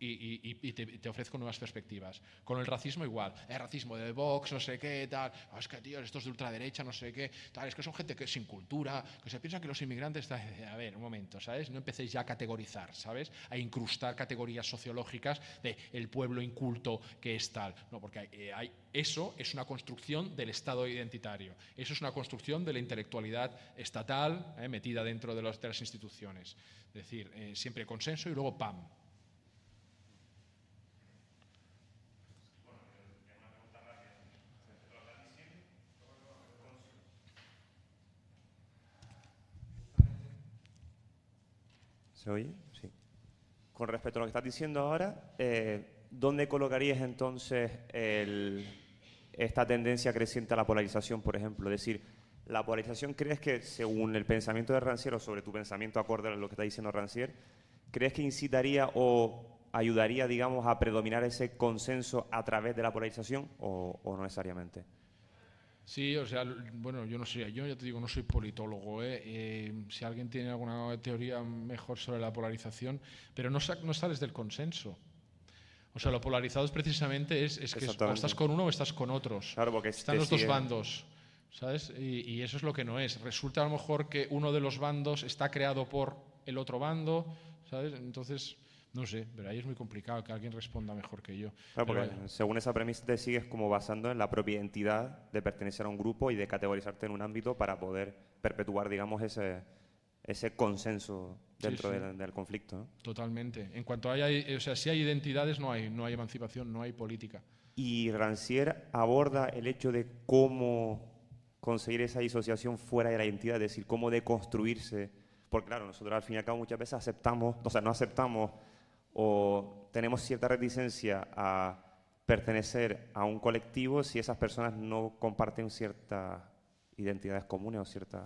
y, y, y te, te ofrezco nuevas perspectivas. Con el racismo igual, el racismo de Vox, no sé qué, tal, es que tío, estos de ultraderecha, no sé qué, tal, es que son gente que sin cultura, que se piensa que los inmigrantes, tal. A ver, un momento, ¿sabes? No empecéis ya a categorizar, ¿sabes? A incrustar categorías sociológicas de el pueblo inculto que es tal. No, porque hay, hay, eso es una construcción del Estado identitario, eso es una construcción de la intelectualidad estatal eh, metida dentro de, los, de las instituciones. Es decir, eh, siempre consenso y luego ¡pam! Bueno, yo tengo una pregunta rápida. ¿Lo estás diciendo? ¿Se oye? Sí. Con respecto a lo que estás diciendo ahora, eh, ¿dónde colocarías entonces el, esta tendencia creciente a la polarización, por ejemplo? Es decir, ¿la polarización crees que, según el pensamiento de Rancière, o sobre tu pensamiento acorde a lo que está diciendo Rancière, crees que incitaría o ayudaría, digamos, a predominar ese consenso a través de la polarización o, o no necesariamente? Sí, o sea, bueno, yo no sé, yo ya te digo, no soy politólogo, ¿eh? Eh, si alguien tiene alguna teoría mejor sobre la polarización, pero no, no sales del consenso. O sea, lo polarizado es precisamente es, es que o estás con uno o estás con otros. Claro, porque están los dos bandos. ¿Sabes? Y, y eso es lo que no es. Resulta a lo mejor que uno de los bandos está creado por el otro bando, ¿sabes? Entonces, no sé, pero ahí es muy complicado que alguien responda mejor que yo. Claro, porque vaya. Según esa premisa te sigues como basando en la propia identidad de pertenecer a un grupo y de categorizarte en un ámbito para poder perpetuar, digamos, ese, ese consenso dentro sí, sí. Del, del conflicto, ¿no? Totalmente. En cuanto haya, o sea, si hay identidades, no hay, no hay emancipación, no hay política. Y Rancière aborda el hecho de cómo... conseguir esa disociación fuera de la identidad, es decir, cómo deconstruirse. Porque claro, nosotros al fin y al cabo muchas veces aceptamos, o sea, no aceptamos o tenemos cierta reticencia a pertenecer a un colectivo si esas personas no comparten ciertas identidades comunes o ciertos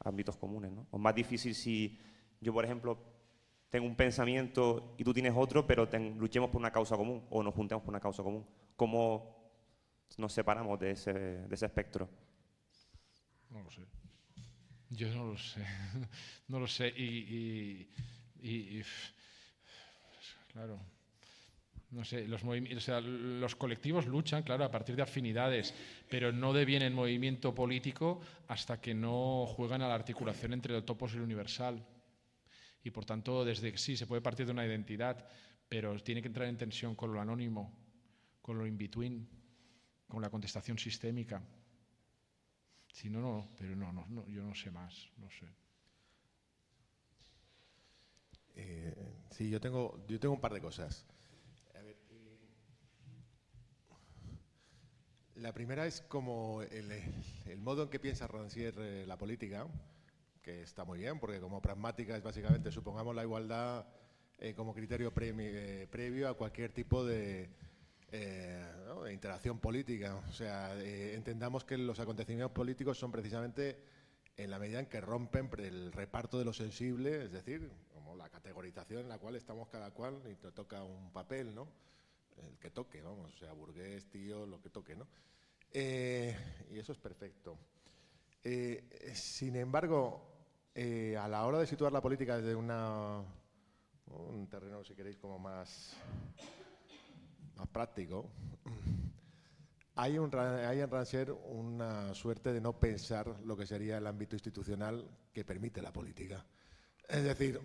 ámbitos comunes, ¿no? O más difícil si yo, por ejemplo, tengo un pensamiento y tú tienes otro, pero ten, luchemos por una causa común o nos juntemos por una causa común. ¿Cómo nos separamos de ese, de ese espectro? No lo sé. Yo no lo sé. No lo sé. Y, y, y, y claro, no sé, los, o sea, los colectivos luchan, claro, a partir de afinidades, pero no devienen movimiento político hasta que no juegan a la articulación entre el topos y el universal. Y por tanto, desde que sí, se puede partir de una identidad, pero tiene que entrar en tensión con lo anónimo, con lo in-between, con la contestación sistémica. Si no, no, pero no, no, no, yo no sé más, no sé. Eh, sí, yo tengo, yo tengo un par de cosas. La primera es como el, el modo en que piensa Rancière la política, que está muy bien, porque como pragmática es básicamente, supongamos, la igualdad eh, como criterio premi, eh, previo a cualquier tipo de, eh, ¿no? de interacción política. O sea, eh, entendamos que los acontecimientos políticos son precisamente en la medida en que rompen el reparto de lo sensible, es decir, como la categorización en la cual estamos cada cual y te toca un papel, ¿no? El que toque, vamos, o sea, burgués, tío, lo que toque, ¿no? Eh, y eso es perfecto. Eh, sin embargo, eh, a la hora de situar la política desde una, un terreno, si queréis, como más, más práctico, hay, un, hay en Rancière una suerte de no pensar lo que sería el ámbito institucional que permite la política. Es decir...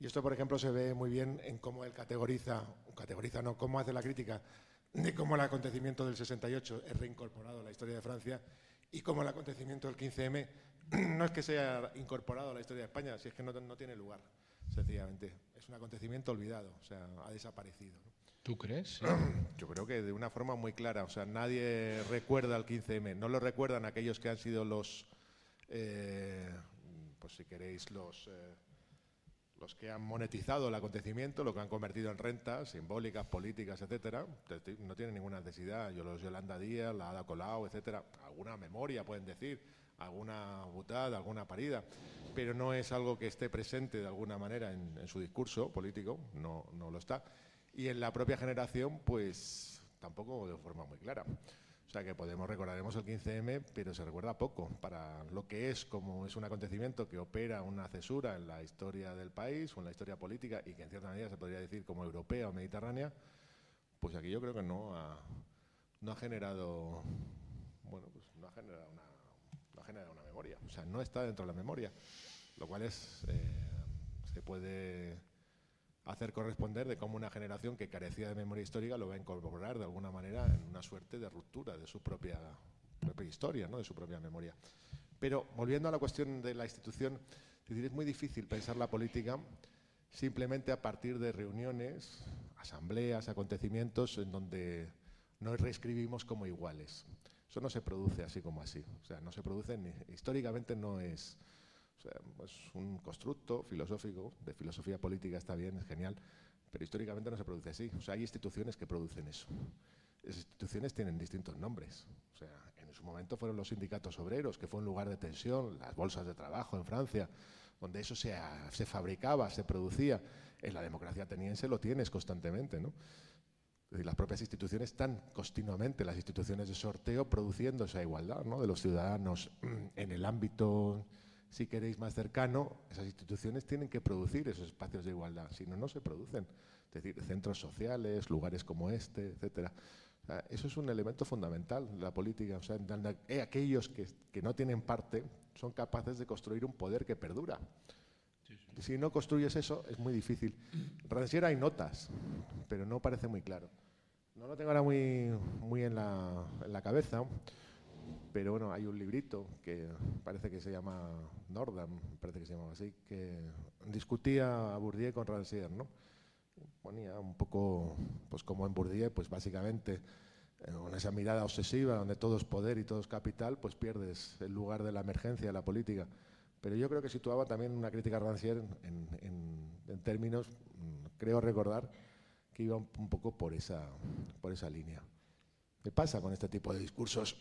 Y esto, por ejemplo, se ve muy bien en cómo él categoriza, categoriza no, cómo hace la crítica de cómo el acontecimiento del sesenta y ocho es reincorporado a la historia de Francia y cómo el acontecimiento del quince eme no es que sea incorporado a la historia de España, si es que no, no tiene lugar, sencillamente. Es un acontecimiento olvidado, o sea, ha desaparecido, ¿no? ¿Tú crees? Yo creo que de una forma muy clara, o sea, nadie recuerda el quince eme, no lo recuerdan aquellos que han sido los, eh, pues si queréis, los... Eh, los que han monetizado el acontecimiento, lo que han convertido en rentas simbólicas, políticas, etcétera, no tienen ninguna necesidad. Yo los Yolanda Díaz, la Ada Colau, etcétera, alguna memoria pueden decir, alguna butada, alguna parida, pero no es algo que esté presente de alguna manera en, en su discurso político, no, no lo está. Y en la propia generación, pues tampoco de forma muy clara. O sea que podemos, recordaremos el quince eme, pero se recuerda poco para lo que es, como es un acontecimiento que opera una cesura en la historia del país o en la historia política y que en cierta medida se podría decir como europea o mediterránea, pues aquí yo creo que no ha, no ha generado, bueno, pues no ha generado una, no ha generado una memoria, o sea, no está dentro de la memoria, lo cual es, eh, se puede hacer corresponder de cómo una generación que carecía de memoria histórica lo va a incorporar de alguna manera en una suerte de ruptura de su propia, propia historia, ¿no? De su propia memoria. Pero volviendo a la cuestión de la institución, es decir, es muy difícil pensar la política simplemente a partir de reuniones, asambleas, acontecimientos en donde nos reescribimos como iguales. Eso no se produce así como así, o sea, no se produce, ni, históricamente no es... O sea, es un constructo filosófico, de filosofía política está bien, es genial, pero históricamente no se produce así. O sea, hay instituciones que producen eso. Esas instituciones tienen distintos nombres. O sea, en su momento fueron los sindicatos obreros, que fue un lugar de tensión, las bolsas de trabajo en Francia, donde eso se, se fabricaba, se producía. En la democracia ateniense lo tienes constantemente, ¿no? Es decir, las propias instituciones están continuamente, las instituciones de sorteo, produciendo esa igualdad, ¿no? De los ciudadanos en el ámbito... Si queréis más cercano, esas instituciones tienen que producir esos espacios de igualdad, si no, no se producen. Es decir, centros sociales, lugares como este, etcétera. O sea, eso es un elemento fundamental de la política. O sea, aquellos que, que no tienen parte son capaces de construir un poder que perdura. Sí, sí. Si no construyes eso, es muy difícil. Rancière hay notas, pero no parece muy claro. No lo tengo ahora muy, muy en, la, en la cabeza. Pero bueno, hay un librito que parece que se llama Nordam, parece que se llamaba así, que discutía a Bourdieu con Rancière, ¿no? Ponía un poco, pues como en Bourdieu, pues básicamente con esa mirada obsesiva donde todo es poder y todo es capital, pues pierdes el lugar de la emergencia de la política. Pero yo creo que situaba también una crítica a Rancière en, en, en términos, creo recordar, que iba un, un poco por esa, por esa línea. ¿Qué pasa con este tipo de discursos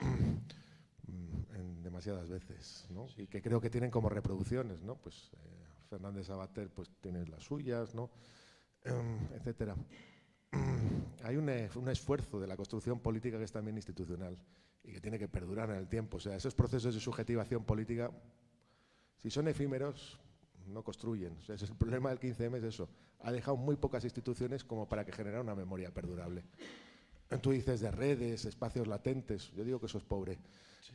en demasiadas veces, ¿no? Y que creo que tienen como reproducciones, ¿no? Pues eh, Fernández Abater pues tiene las suyas, ¿no? Etcétera. Hay un, un esfuerzo de la construcción política que es también institucional y que tiene que perdurar en el tiempo. O sea, esos procesos de subjetivación política, si son efímeros, no construyen. O sea, ese es el problema del quince eme, es eso. Ha dejado muy pocas instituciones como para que generara una memoria perdurable. Tú dices de redes, espacios latentes, yo digo que eso es pobre. Sí.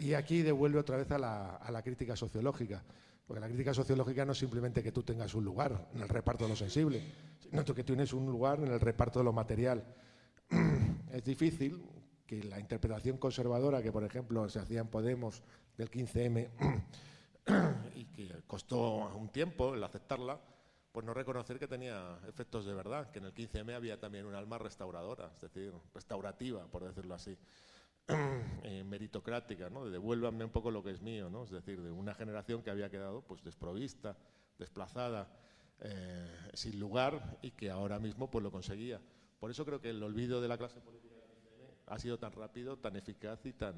Y, y aquí devuelve otra vez a la, a la crítica sociológica. Porque la crítica sociológica no es simplemente que tú tengas un lugar en el reparto de lo sensible, sino que tú tienes un lugar en el reparto de lo material. Es difícil que la interpretación conservadora que, por ejemplo, se hacía en Podemos del quince eme y que costó un tiempo el aceptarla, pues no reconocer que tenía efectos de verdad, que en el quince eme había también un alma restauradora, es decir, restaurativa, por decirlo así. Eh, meritocrática, ¿no? De devuélvanme un poco lo que es mío, ¿no? Es decir, de una generación que había quedado pues desprovista, desplazada, eh, sin lugar y que ahora mismo pues lo conseguía. Por eso creo que el olvido de la clase política ha sido tan rápido, tan eficaz y tan,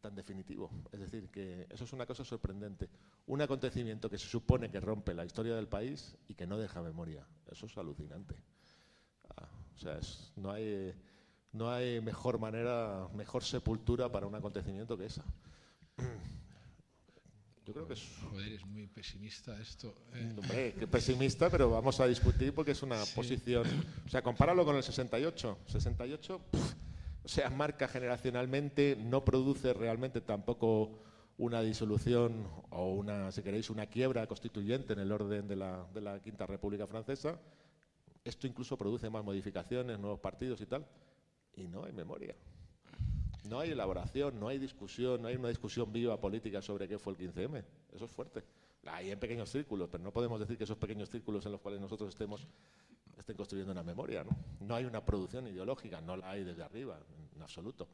tan definitivo. Es decir, que eso es una cosa sorprendente. Un acontecimiento que se supone que rompe la historia del país y que no deja memoria. Eso es alucinante. Ah, o sea, es, no hay... Eh, No hay mejor manera, mejor sepultura para un acontecimiento que esa. Yo creo que es... Joder, es muy pesimista esto. Eh. Hombre, qué pesimista, pero vamos a discutir porque es una sí. posición... O sea, compáralo con el sesenta y ocho. sesenta y ocho, pff, o sea, marca generacionalmente, no produce realmente tampoco una disolución o una, si queréis, una quiebra constituyente en el orden de la, de la Quinta República Francesa. Esto incluso produce más modificaciones, nuevos partidos y tal. Y no hay memoria, no hay elaboración, no hay discusión, no hay una discusión viva política sobre qué fue el quince eme. Eso es fuerte. La hay en pequeños círculos, pero no podemos decir que esos pequeños círculos en los cuales nosotros estemos estén construyendo una memoria, ¿no? No hay una producción ideológica, no la hay desde arriba, en absoluto,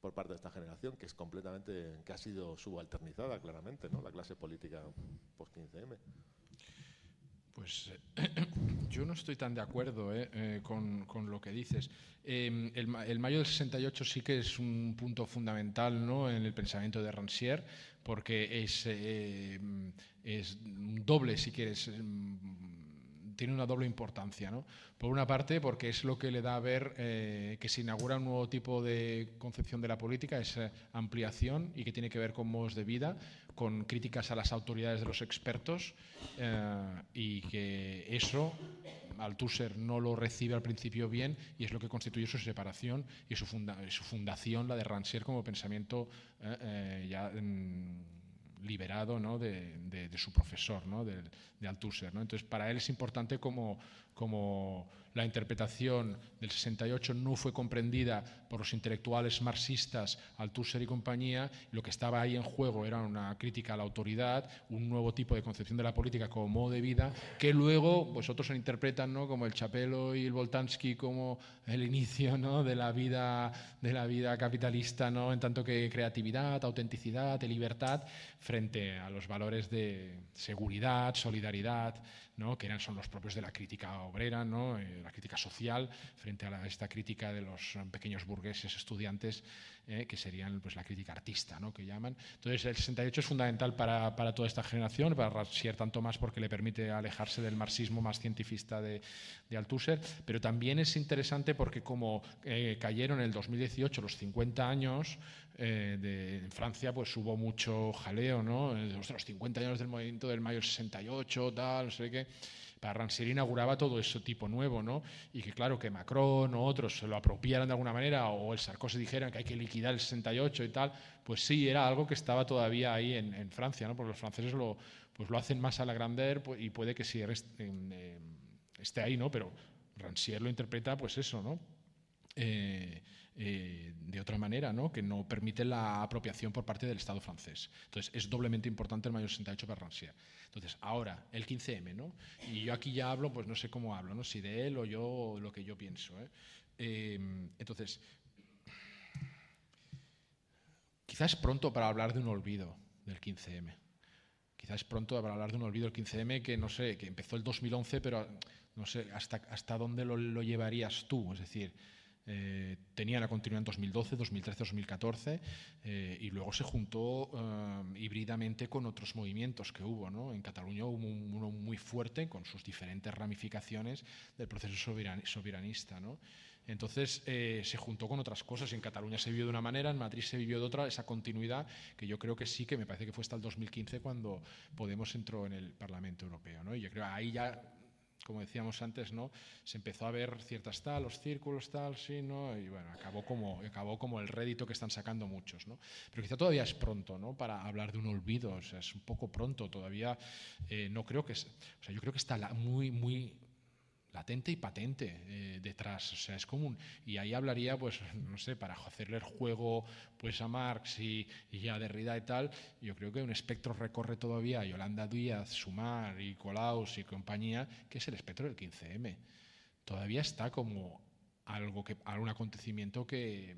por parte de esta generación que es completamente, que ha sido subalternizada claramente, ¿no? La clase política post quince eme. Pues eh, yo no estoy tan de acuerdo eh, eh, con, con lo que dices. Eh, el, el mayo del sesenta y ocho sí que es un punto fundamental, ¿no?, en el pensamiento de Rancière, porque es, eh, es doble, si quieres, eh, tiene una doble importancia, ¿no? Por una parte, porque es lo que le da a ver eh, que se inaugura un nuevo tipo de concepción de la política, esa ampliación, y que tiene que ver con modos de vida, con críticas a las autoridades de los expertos, eh, y que eso Althusser no lo recibe al principio bien y es lo que constituye su separación y su, funda su fundación, la de Rancière, como pensamiento eh, eh, ya... Mm, liberado, ¿no?, de, de, de su profesor, ¿no?, de, de Althusser, ¿no? Entonces, para él es importante como, como la interpretación del sesenta y ocho no fue comprendida por los intelectuales marxistas, Althusser y compañía. Lo que estaba ahí en juego era una crítica a la autoridad, un nuevo tipo de concepción de la política como modo de vida, que luego pues, otros lo interpretan, ¿no?, como el Chapelo y el Boltanski como el inicio, ¿no?, de la vida, de la vida capitalista, ¿no?, en tanto que creatividad, autenticidad, libertad, frente a los valores de seguridad, solidaridad, ¿no?, que eran, son los propios de la crítica obrera, ¿no?, la crítica social, frente a la, esta crítica de los pequeños burgueses estudiantes, eh, que serían pues, la crítica artista, ¿no?, que llaman. Entonces el sesenta y ocho es fundamental para, para toda esta generación, para Rancière tanto más porque le permite alejarse del marxismo más cientifista de, de Althusser, pero también es interesante porque como eh, cayeron en el dos mil dieciocho los cincuenta años, Eh, de, en Francia pues hubo mucho jaleo, ¿no? Los cincuenta años del movimiento del mayo del sesenta y ocho, tal, no sé qué. Para Rancière inauguraba todo ese tipo nuevo, ¿no? Y que claro, que Macron o otros se lo apropiaran de alguna manera, o el Sarkozy dijeran que hay que liquidar el sesenta y ocho y tal, pues sí, era algo que estaba todavía ahí en, en Francia, ¿no? Porque los franceses lo, pues, lo hacen más a la grandeur pues, y puede que sí eh, esté ahí, ¿no? Pero Rancière lo interpreta pues eso, ¿no? Eh, Eh, de otra manera, ¿no?, que no permite la apropiación por parte del Estado francés. Entonces, es doblemente importante el mayo del sesenta y ocho para Rancière. Entonces, ahora, el quince eme, ¿no? Y yo aquí ya hablo, pues no sé cómo hablo, ¿no?, si de él o yo, o lo que yo pienso, ¿eh? Eh, entonces, quizás es pronto para hablar de un olvido del quince eme. Quizás es pronto para hablar de un olvido del quince eme que, no sé, que empezó el dos mil once, pero no sé hasta, hasta dónde lo, lo llevarías tú, es decir... Eh, tenía la continuidad en dos mil doce, dos mil trece, dos mil catorce eh, y luego se juntó eh, híbridamente con otros movimientos que hubo, ¿no? En Cataluña hubo un, uno muy fuerte con sus diferentes ramificaciones del proceso soberan, soberanista, ¿no? Entonces eh, se juntó con otras cosas. En Cataluña se vivió de una manera, en Madrid se vivió de otra, esa continuidad que yo creo que sí, que me parece que fue hasta el dos mil quince cuando Podemos entró en el Parlamento Europeo, ¿no? Y yo creo que ahí ya, como decíamos antes, ¿no?, se empezó a ver ciertas tal, los círculos tal, sí, ¿no?, y bueno, acabó como, acabó como el rédito que están sacando muchos, ¿no? Pero quizá todavía es pronto, ¿no?, para hablar de un olvido, o sea, es un poco pronto todavía, eh, no creo que, o sea, yo creo que está la, muy, muy latente y patente eh, detrás, o sea, es común. Y ahí hablaría, pues, no sé, para hacerle el juego pues, a Marx y, y a Derrida y tal, yo creo que un espectro recorre todavía a Yolanda Díaz, Sumar y Colau y compañía, que es el espectro del quince eme. Todavía está como algo que, algún acontecimiento que,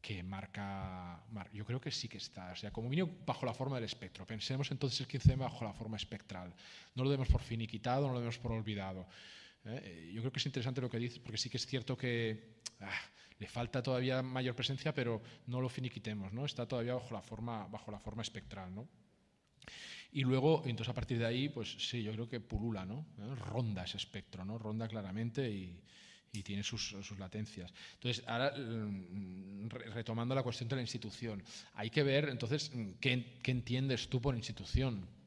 que marca, mar, yo creo que sí que está, o sea, como vino bajo la forma del espectro. Pensemos entonces el quince eme bajo la forma espectral. No lo demos por finiquitado, no lo demos por olvidado. Eh, yo creo que es interesante lo que dices, porque sí que es cierto que ah, le falta todavía mayor presencia, pero no lo finiquitemos, ¿no? Está todavía bajo la forma, bajo la forma espectral, ¿no? Y luego, entonces a partir de ahí, pues sí, yo creo que pulula, ¿no? ¿Eh? Ronda ese espectro, ¿no? Ronda claramente y... y tiene sus, sus latencias. Entonces, ahora, retomando la cuestión de la institución, hay que ver, entonces, qué, qué entiendes tú por institución.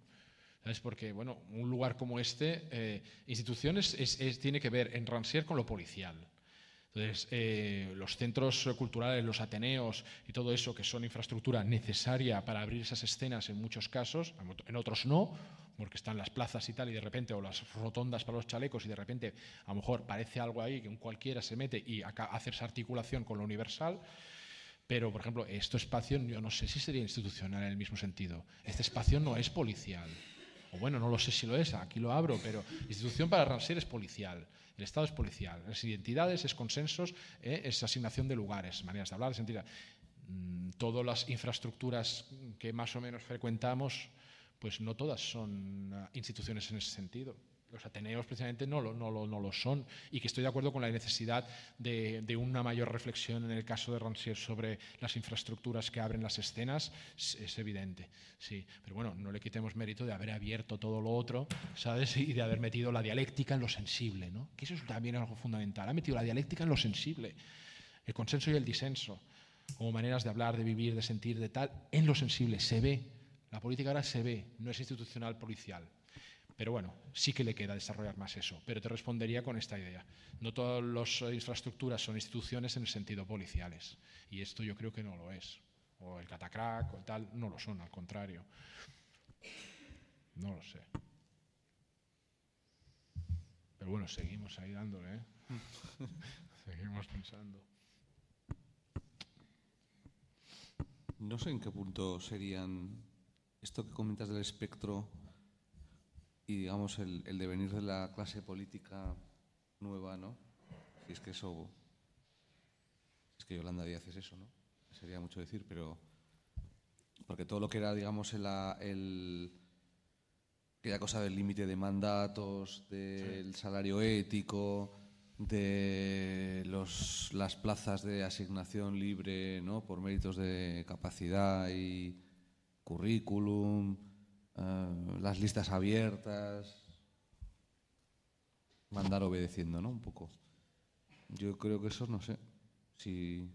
¿Sabes? Porque, bueno, un lugar como este, eh, instituciones es, es, tiene que ver en Rancière con lo policial. Entonces, eh, los centros culturales, los ateneos y todo eso, que son infraestructura necesaria para abrir esas escenas en muchos casos, en otros no, porque están las plazas y tal, y de repente, o las rotondas para los chalecos, y de repente, a lo mejor parece algo ahí que un cualquiera se mete y hace esa articulación con lo universal. Pero, por ejemplo, este espacio, yo no sé si sería institucional en el mismo sentido. Este espacio no es policial. O bueno, no lo sé si lo es, aquí lo abro, pero institución para Rancière es policial. El Estado es policial, es identidades, es consensos, eh, es asignación de lugares, maneras de hablar, de sentir. Mm, todas las infraestructuras que más o menos frecuentamos, pues no todas son uh, instituciones en ese sentido. Los ateneos precisamente no lo, no, lo, no lo son, y que estoy de acuerdo con la necesidad de, de una mayor reflexión en el caso de Rancière sobre las infraestructuras que abren las escenas, es, es evidente, sí. Pero bueno, no le quitemos mérito de haber abierto todo lo otro, ¿sabes? Y de haber metido la dialéctica en lo sensible, ¿no? Que eso es también algo fundamental, ha metido la dialéctica en lo sensible, el consenso y el disenso, como maneras de hablar, de vivir, de sentir, de tal, en lo sensible, se ve, la política ahora se ve, no es institucional policial. Pero bueno, sí que le queda desarrollar más eso. Pero te respondería con esta idea. No todas las infraestructuras son instituciones en el sentido policiales. Y esto yo creo que no lo es. O el Katakrak o tal, no lo son, al contrario. No lo sé. Pero bueno, seguimos ahí dándole, ¿eh? Seguimos pensando. No sé en qué punto serían esto que comentas del espectro y, digamos, el, el devenir de la clase política nueva, ¿no? Si es que eso... Es que Yolanda Díaz es eso, ¿no? Sería mucho decir, pero... Porque todo lo que era, digamos, el, el, aquella cosa del límite de mandatos, del sí. Salario ético, de los, las plazas de asignación libre, ¿no? Por méritos de capacidad y currículum... Uh, las listas abiertas, mandar obedeciendo, ¿no? Un poco. Yo creo que eso, no sé, si...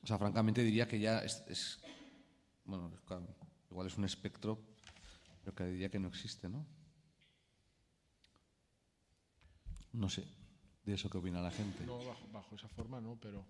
O sea, francamente diría que ya es... es bueno, claro, igual es un espectro, pero que diría que no existe, ¿no? No sé, de eso qué opina la gente. No, bajo, bajo esa forma no, pero...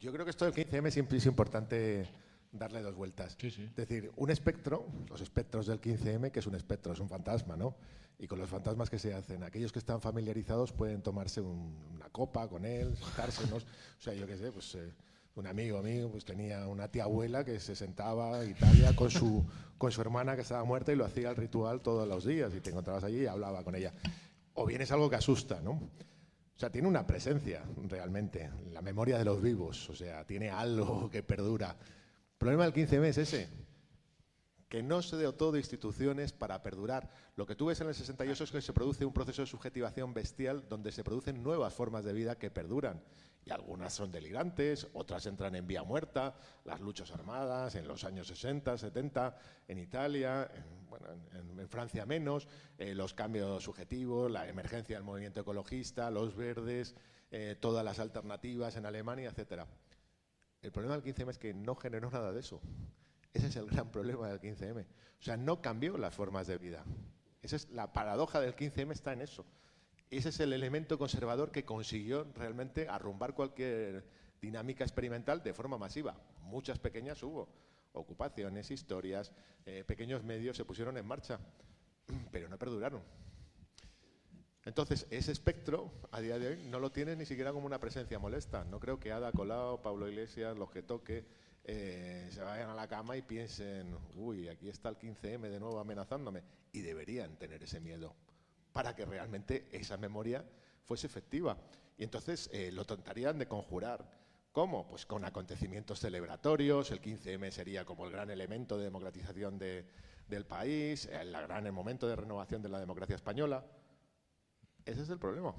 Yo creo que esto del quince eme siempre es importante... darle dos vueltas. Sí, sí. Es decir, un espectro, los espectros del quince eme, que es un espectro, es un fantasma, ¿no? Y con los fantasmas que se hacen, aquellos que están familiarizados pueden tomarse un, una copa con él, sentársenos. O sea, yo qué sé, pues eh, un amigo mío pues, tenía una tía abuela que se sentaba a Italia con su, con su hermana que estaba muerta y lo hacía el ritual todos los días y te encontrabas allí y hablaba con ella. O bien es algo que asusta, ¿no? O sea, tiene una presencia realmente, la memoria de los vivos, o sea, tiene algo que perdura. El problema del quince eme es ese, que no se dotó de instituciones para perdurar. Lo que tú ves en el sesenta y ocho es que se produce un proceso de subjetivación bestial donde se producen nuevas formas de vida que perduran. Y algunas son delirantes, otras entran en vía muerta, las luchas armadas en los años sesenta, setenta, en Italia, en, bueno, en, en Francia menos, eh, los cambios subjetivos, la emergencia del movimiento ecologista, los verdes, eh, todas las alternativas en Alemania, etcétera. El problema del quince eme es que no generó nada de eso. Ese es el gran problema del quince eme. O sea, no cambió las formas de vida. Esa es la paradoja del quince eme, está en eso. Ese es el elemento conservador que consiguió realmente arrumbar cualquier dinámica experimental de forma masiva. Muchas pequeñas hubo, ocupaciones, historias, eh, pequeños medios se pusieron en marcha, pero no perduraron. Entonces, ese espectro a día de hoy no lo tiene ni siquiera como una presencia molesta. No creo que Ada Colau, Pablo Iglesias, los que toque, eh, se vayan a la cama y piensen, uy, aquí está el quince eme de nuevo amenazándome. Y deberían tener ese miedo para que realmente esa memoria fuese efectiva. Y entonces eh, lo tratarían de conjurar. ¿Cómo? Pues con acontecimientos celebratorios, el quince eme sería como el gran elemento de democratización de, del país, el gran momento de renovación de la democracia española. Ese es el problema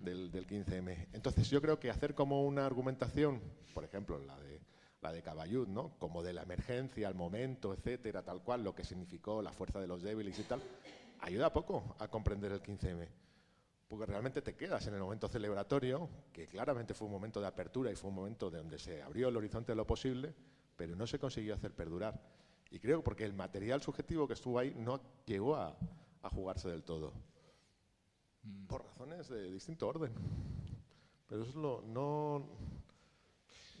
del, del quince eme. Entonces yo creo que hacer como una argumentación, por ejemplo, la de, la de Caballud, ¿no?, como de la emergencia, al momento, etcétera, tal cual, lo que significó la fuerza de los débiles y tal, ayuda poco a comprender el quince eme, porque realmente te quedas en el momento celebratorio, que claramente fue un momento de apertura y fue un momento de donde se abrió el horizonte de lo posible, pero no se consiguió hacer perdurar. Y creo que porque el material subjetivo que estuvo ahí no llegó a, a jugarse del todo, por razones de distinto orden. Pero eso es lo... no,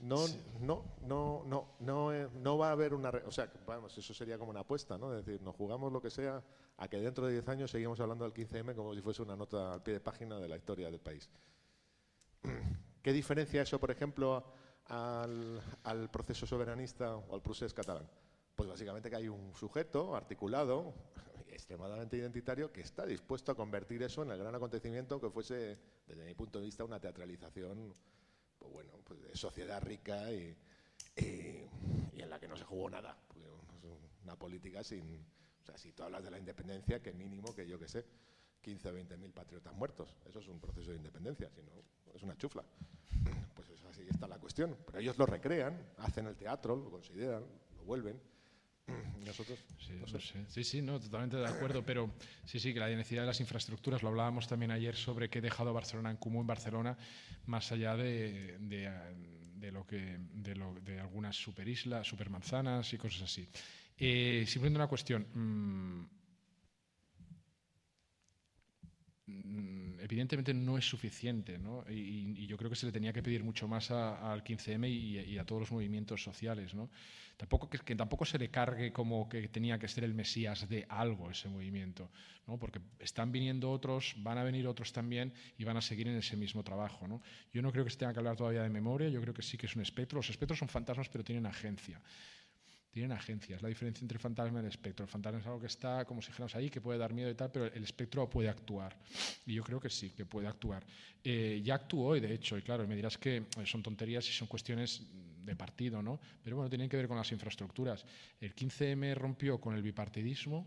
no, sí. no, no, no, no, eh, no va a haber una... O sea, vamos, eso sería como una apuesta, ¿no? Es decir, nos jugamos lo que sea a que dentro de diez años seguimos hablando del quince eme como si fuese una nota al pie de página de la historia del país. ¿Qué diferencia eso, por ejemplo, al, al proceso soberanista o al procés catalán? Pues básicamente que hay un sujeto articulado, extremadamente identitario, que está dispuesto a convertir eso en el gran acontecimiento que fuese, desde mi punto de vista, una teatralización, pues bueno, pues de sociedad rica y, y, y en la que no se jugó nada. Una política sin... O sea, si tú hablas de la independencia, que mínimo que yo que sé, quince o veinte mil patriotas muertos. Eso es un proceso de independencia, si no, es una chufla. Pues eso, así está la cuestión. Pero ellos lo recrean, hacen el teatro, lo consideran, lo vuelven. Nosotros, sí, no sé. No sé. sí, sí, no, totalmente de acuerdo, pero sí, sí, que la densidad de las infraestructuras, lo hablábamos también ayer sobre qué ha dejado Barcelona en común, Barcelona, más allá de, de, de lo que de, lo, de algunas superislas, supermanzanas y cosas así. Eh, simplemente una cuestión. Mm, evidentemente no es suficiente, ¿no? Y, y yo creo que se le tenía que pedir mucho más al quince eme y, y a todos los movimientos sociales, ¿no? Tampoco, que, que tampoco se le cargue como que tenía que ser el mesías de algo ese movimiento, ¿no? Porque están viniendo otros, van a venir otros también y van a seguir en ese mismo trabajo, ¿no? Yo no creo que se tenga que hablar todavía de memoria, yo creo que sí que es un espectro. Los espectros son fantasmas, pero tienen agencia. Tienen agencias, la diferencia entre el fantasma y el espectro. El fantasma es algo que está, como si dijéramos ahí, que puede dar miedo y tal, pero el espectro puede actuar. Y yo creo que sí, que puede actuar. Eh, ya actuó, y de hecho, y claro, me dirás que son tonterías y son cuestiones de partido, ¿no? Pero bueno, tienen que ver con las infraestructuras. El quince eme rompió con el bipartidismo,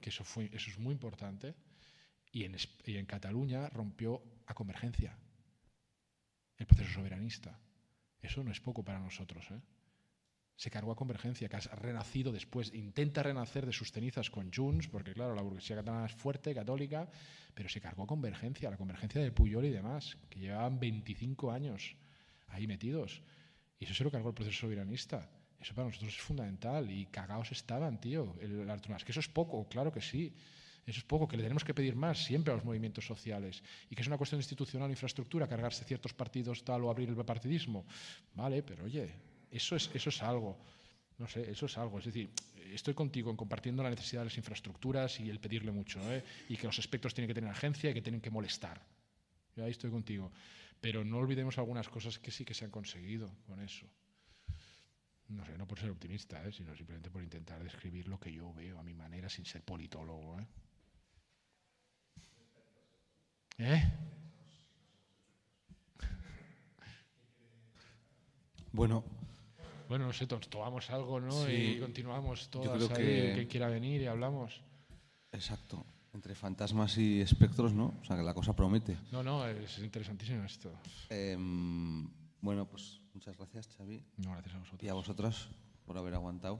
que eso, fue, eso es muy importante, y en, y en Cataluña rompió a Convergencia, el proceso soberanista. Eso no es poco para nosotros, ¿eh? Se cargó a Convergencia, que ha renacido después, intenta renacer de sus cenizas con Junts, porque claro, la burguesía catalana es fuerte, católica, pero se cargó a Convergencia, la Convergencia de Puyol y demás, que llevaban veinticinco años ahí metidos. Y eso se lo cargó el proceso soberanista. Eso para nosotros es fundamental. Y cagaos estaban, tío. El, el Artur, es que eso es poco, claro que sí. Eso es poco, que le tenemos que pedir más siempre a los movimientos sociales. Y que es una cuestión institucional, infraestructura, cargarse ciertos partidos tal o abrir el partidismo. Vale, pero oye... Eso es, eso es algo, no sé, eso es algo. Es decir, estoy contigo en compartiendo la necesidad de las infraestructuras y el pedirle mucho, ¿eh? Y que los espectros tienen que tener agencia y que tienen que molestar. Yo ahí estoy contigo. Pero no olvidemos algunas cosas que sí que se han conseguido con eso. No sé, no por ser optimista, ¿eh? Sino simplemente por intentar describir lo que yo veo a mi manera sin ser politólogo, ¿eh? ¿Eh? Bueno... bueno, no sé, tomamos algo, ¿no? Sí, y continuamos todos, que... quien quiera venir y hablamos. Exacto. Entre fantasmas y espectros, ¿no? O sea, que la cosa promete. No, no, es interesantísimo esto. Eh, bueno, pues muchas gracias, Xavi. No, gracias a vosotros. Y a vosotras por haber aguantado.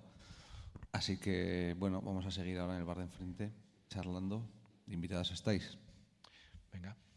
Así que, bueno, vamos a seguir ahora en el bar de enfrente, charlando. Invitadas estáis. Venga.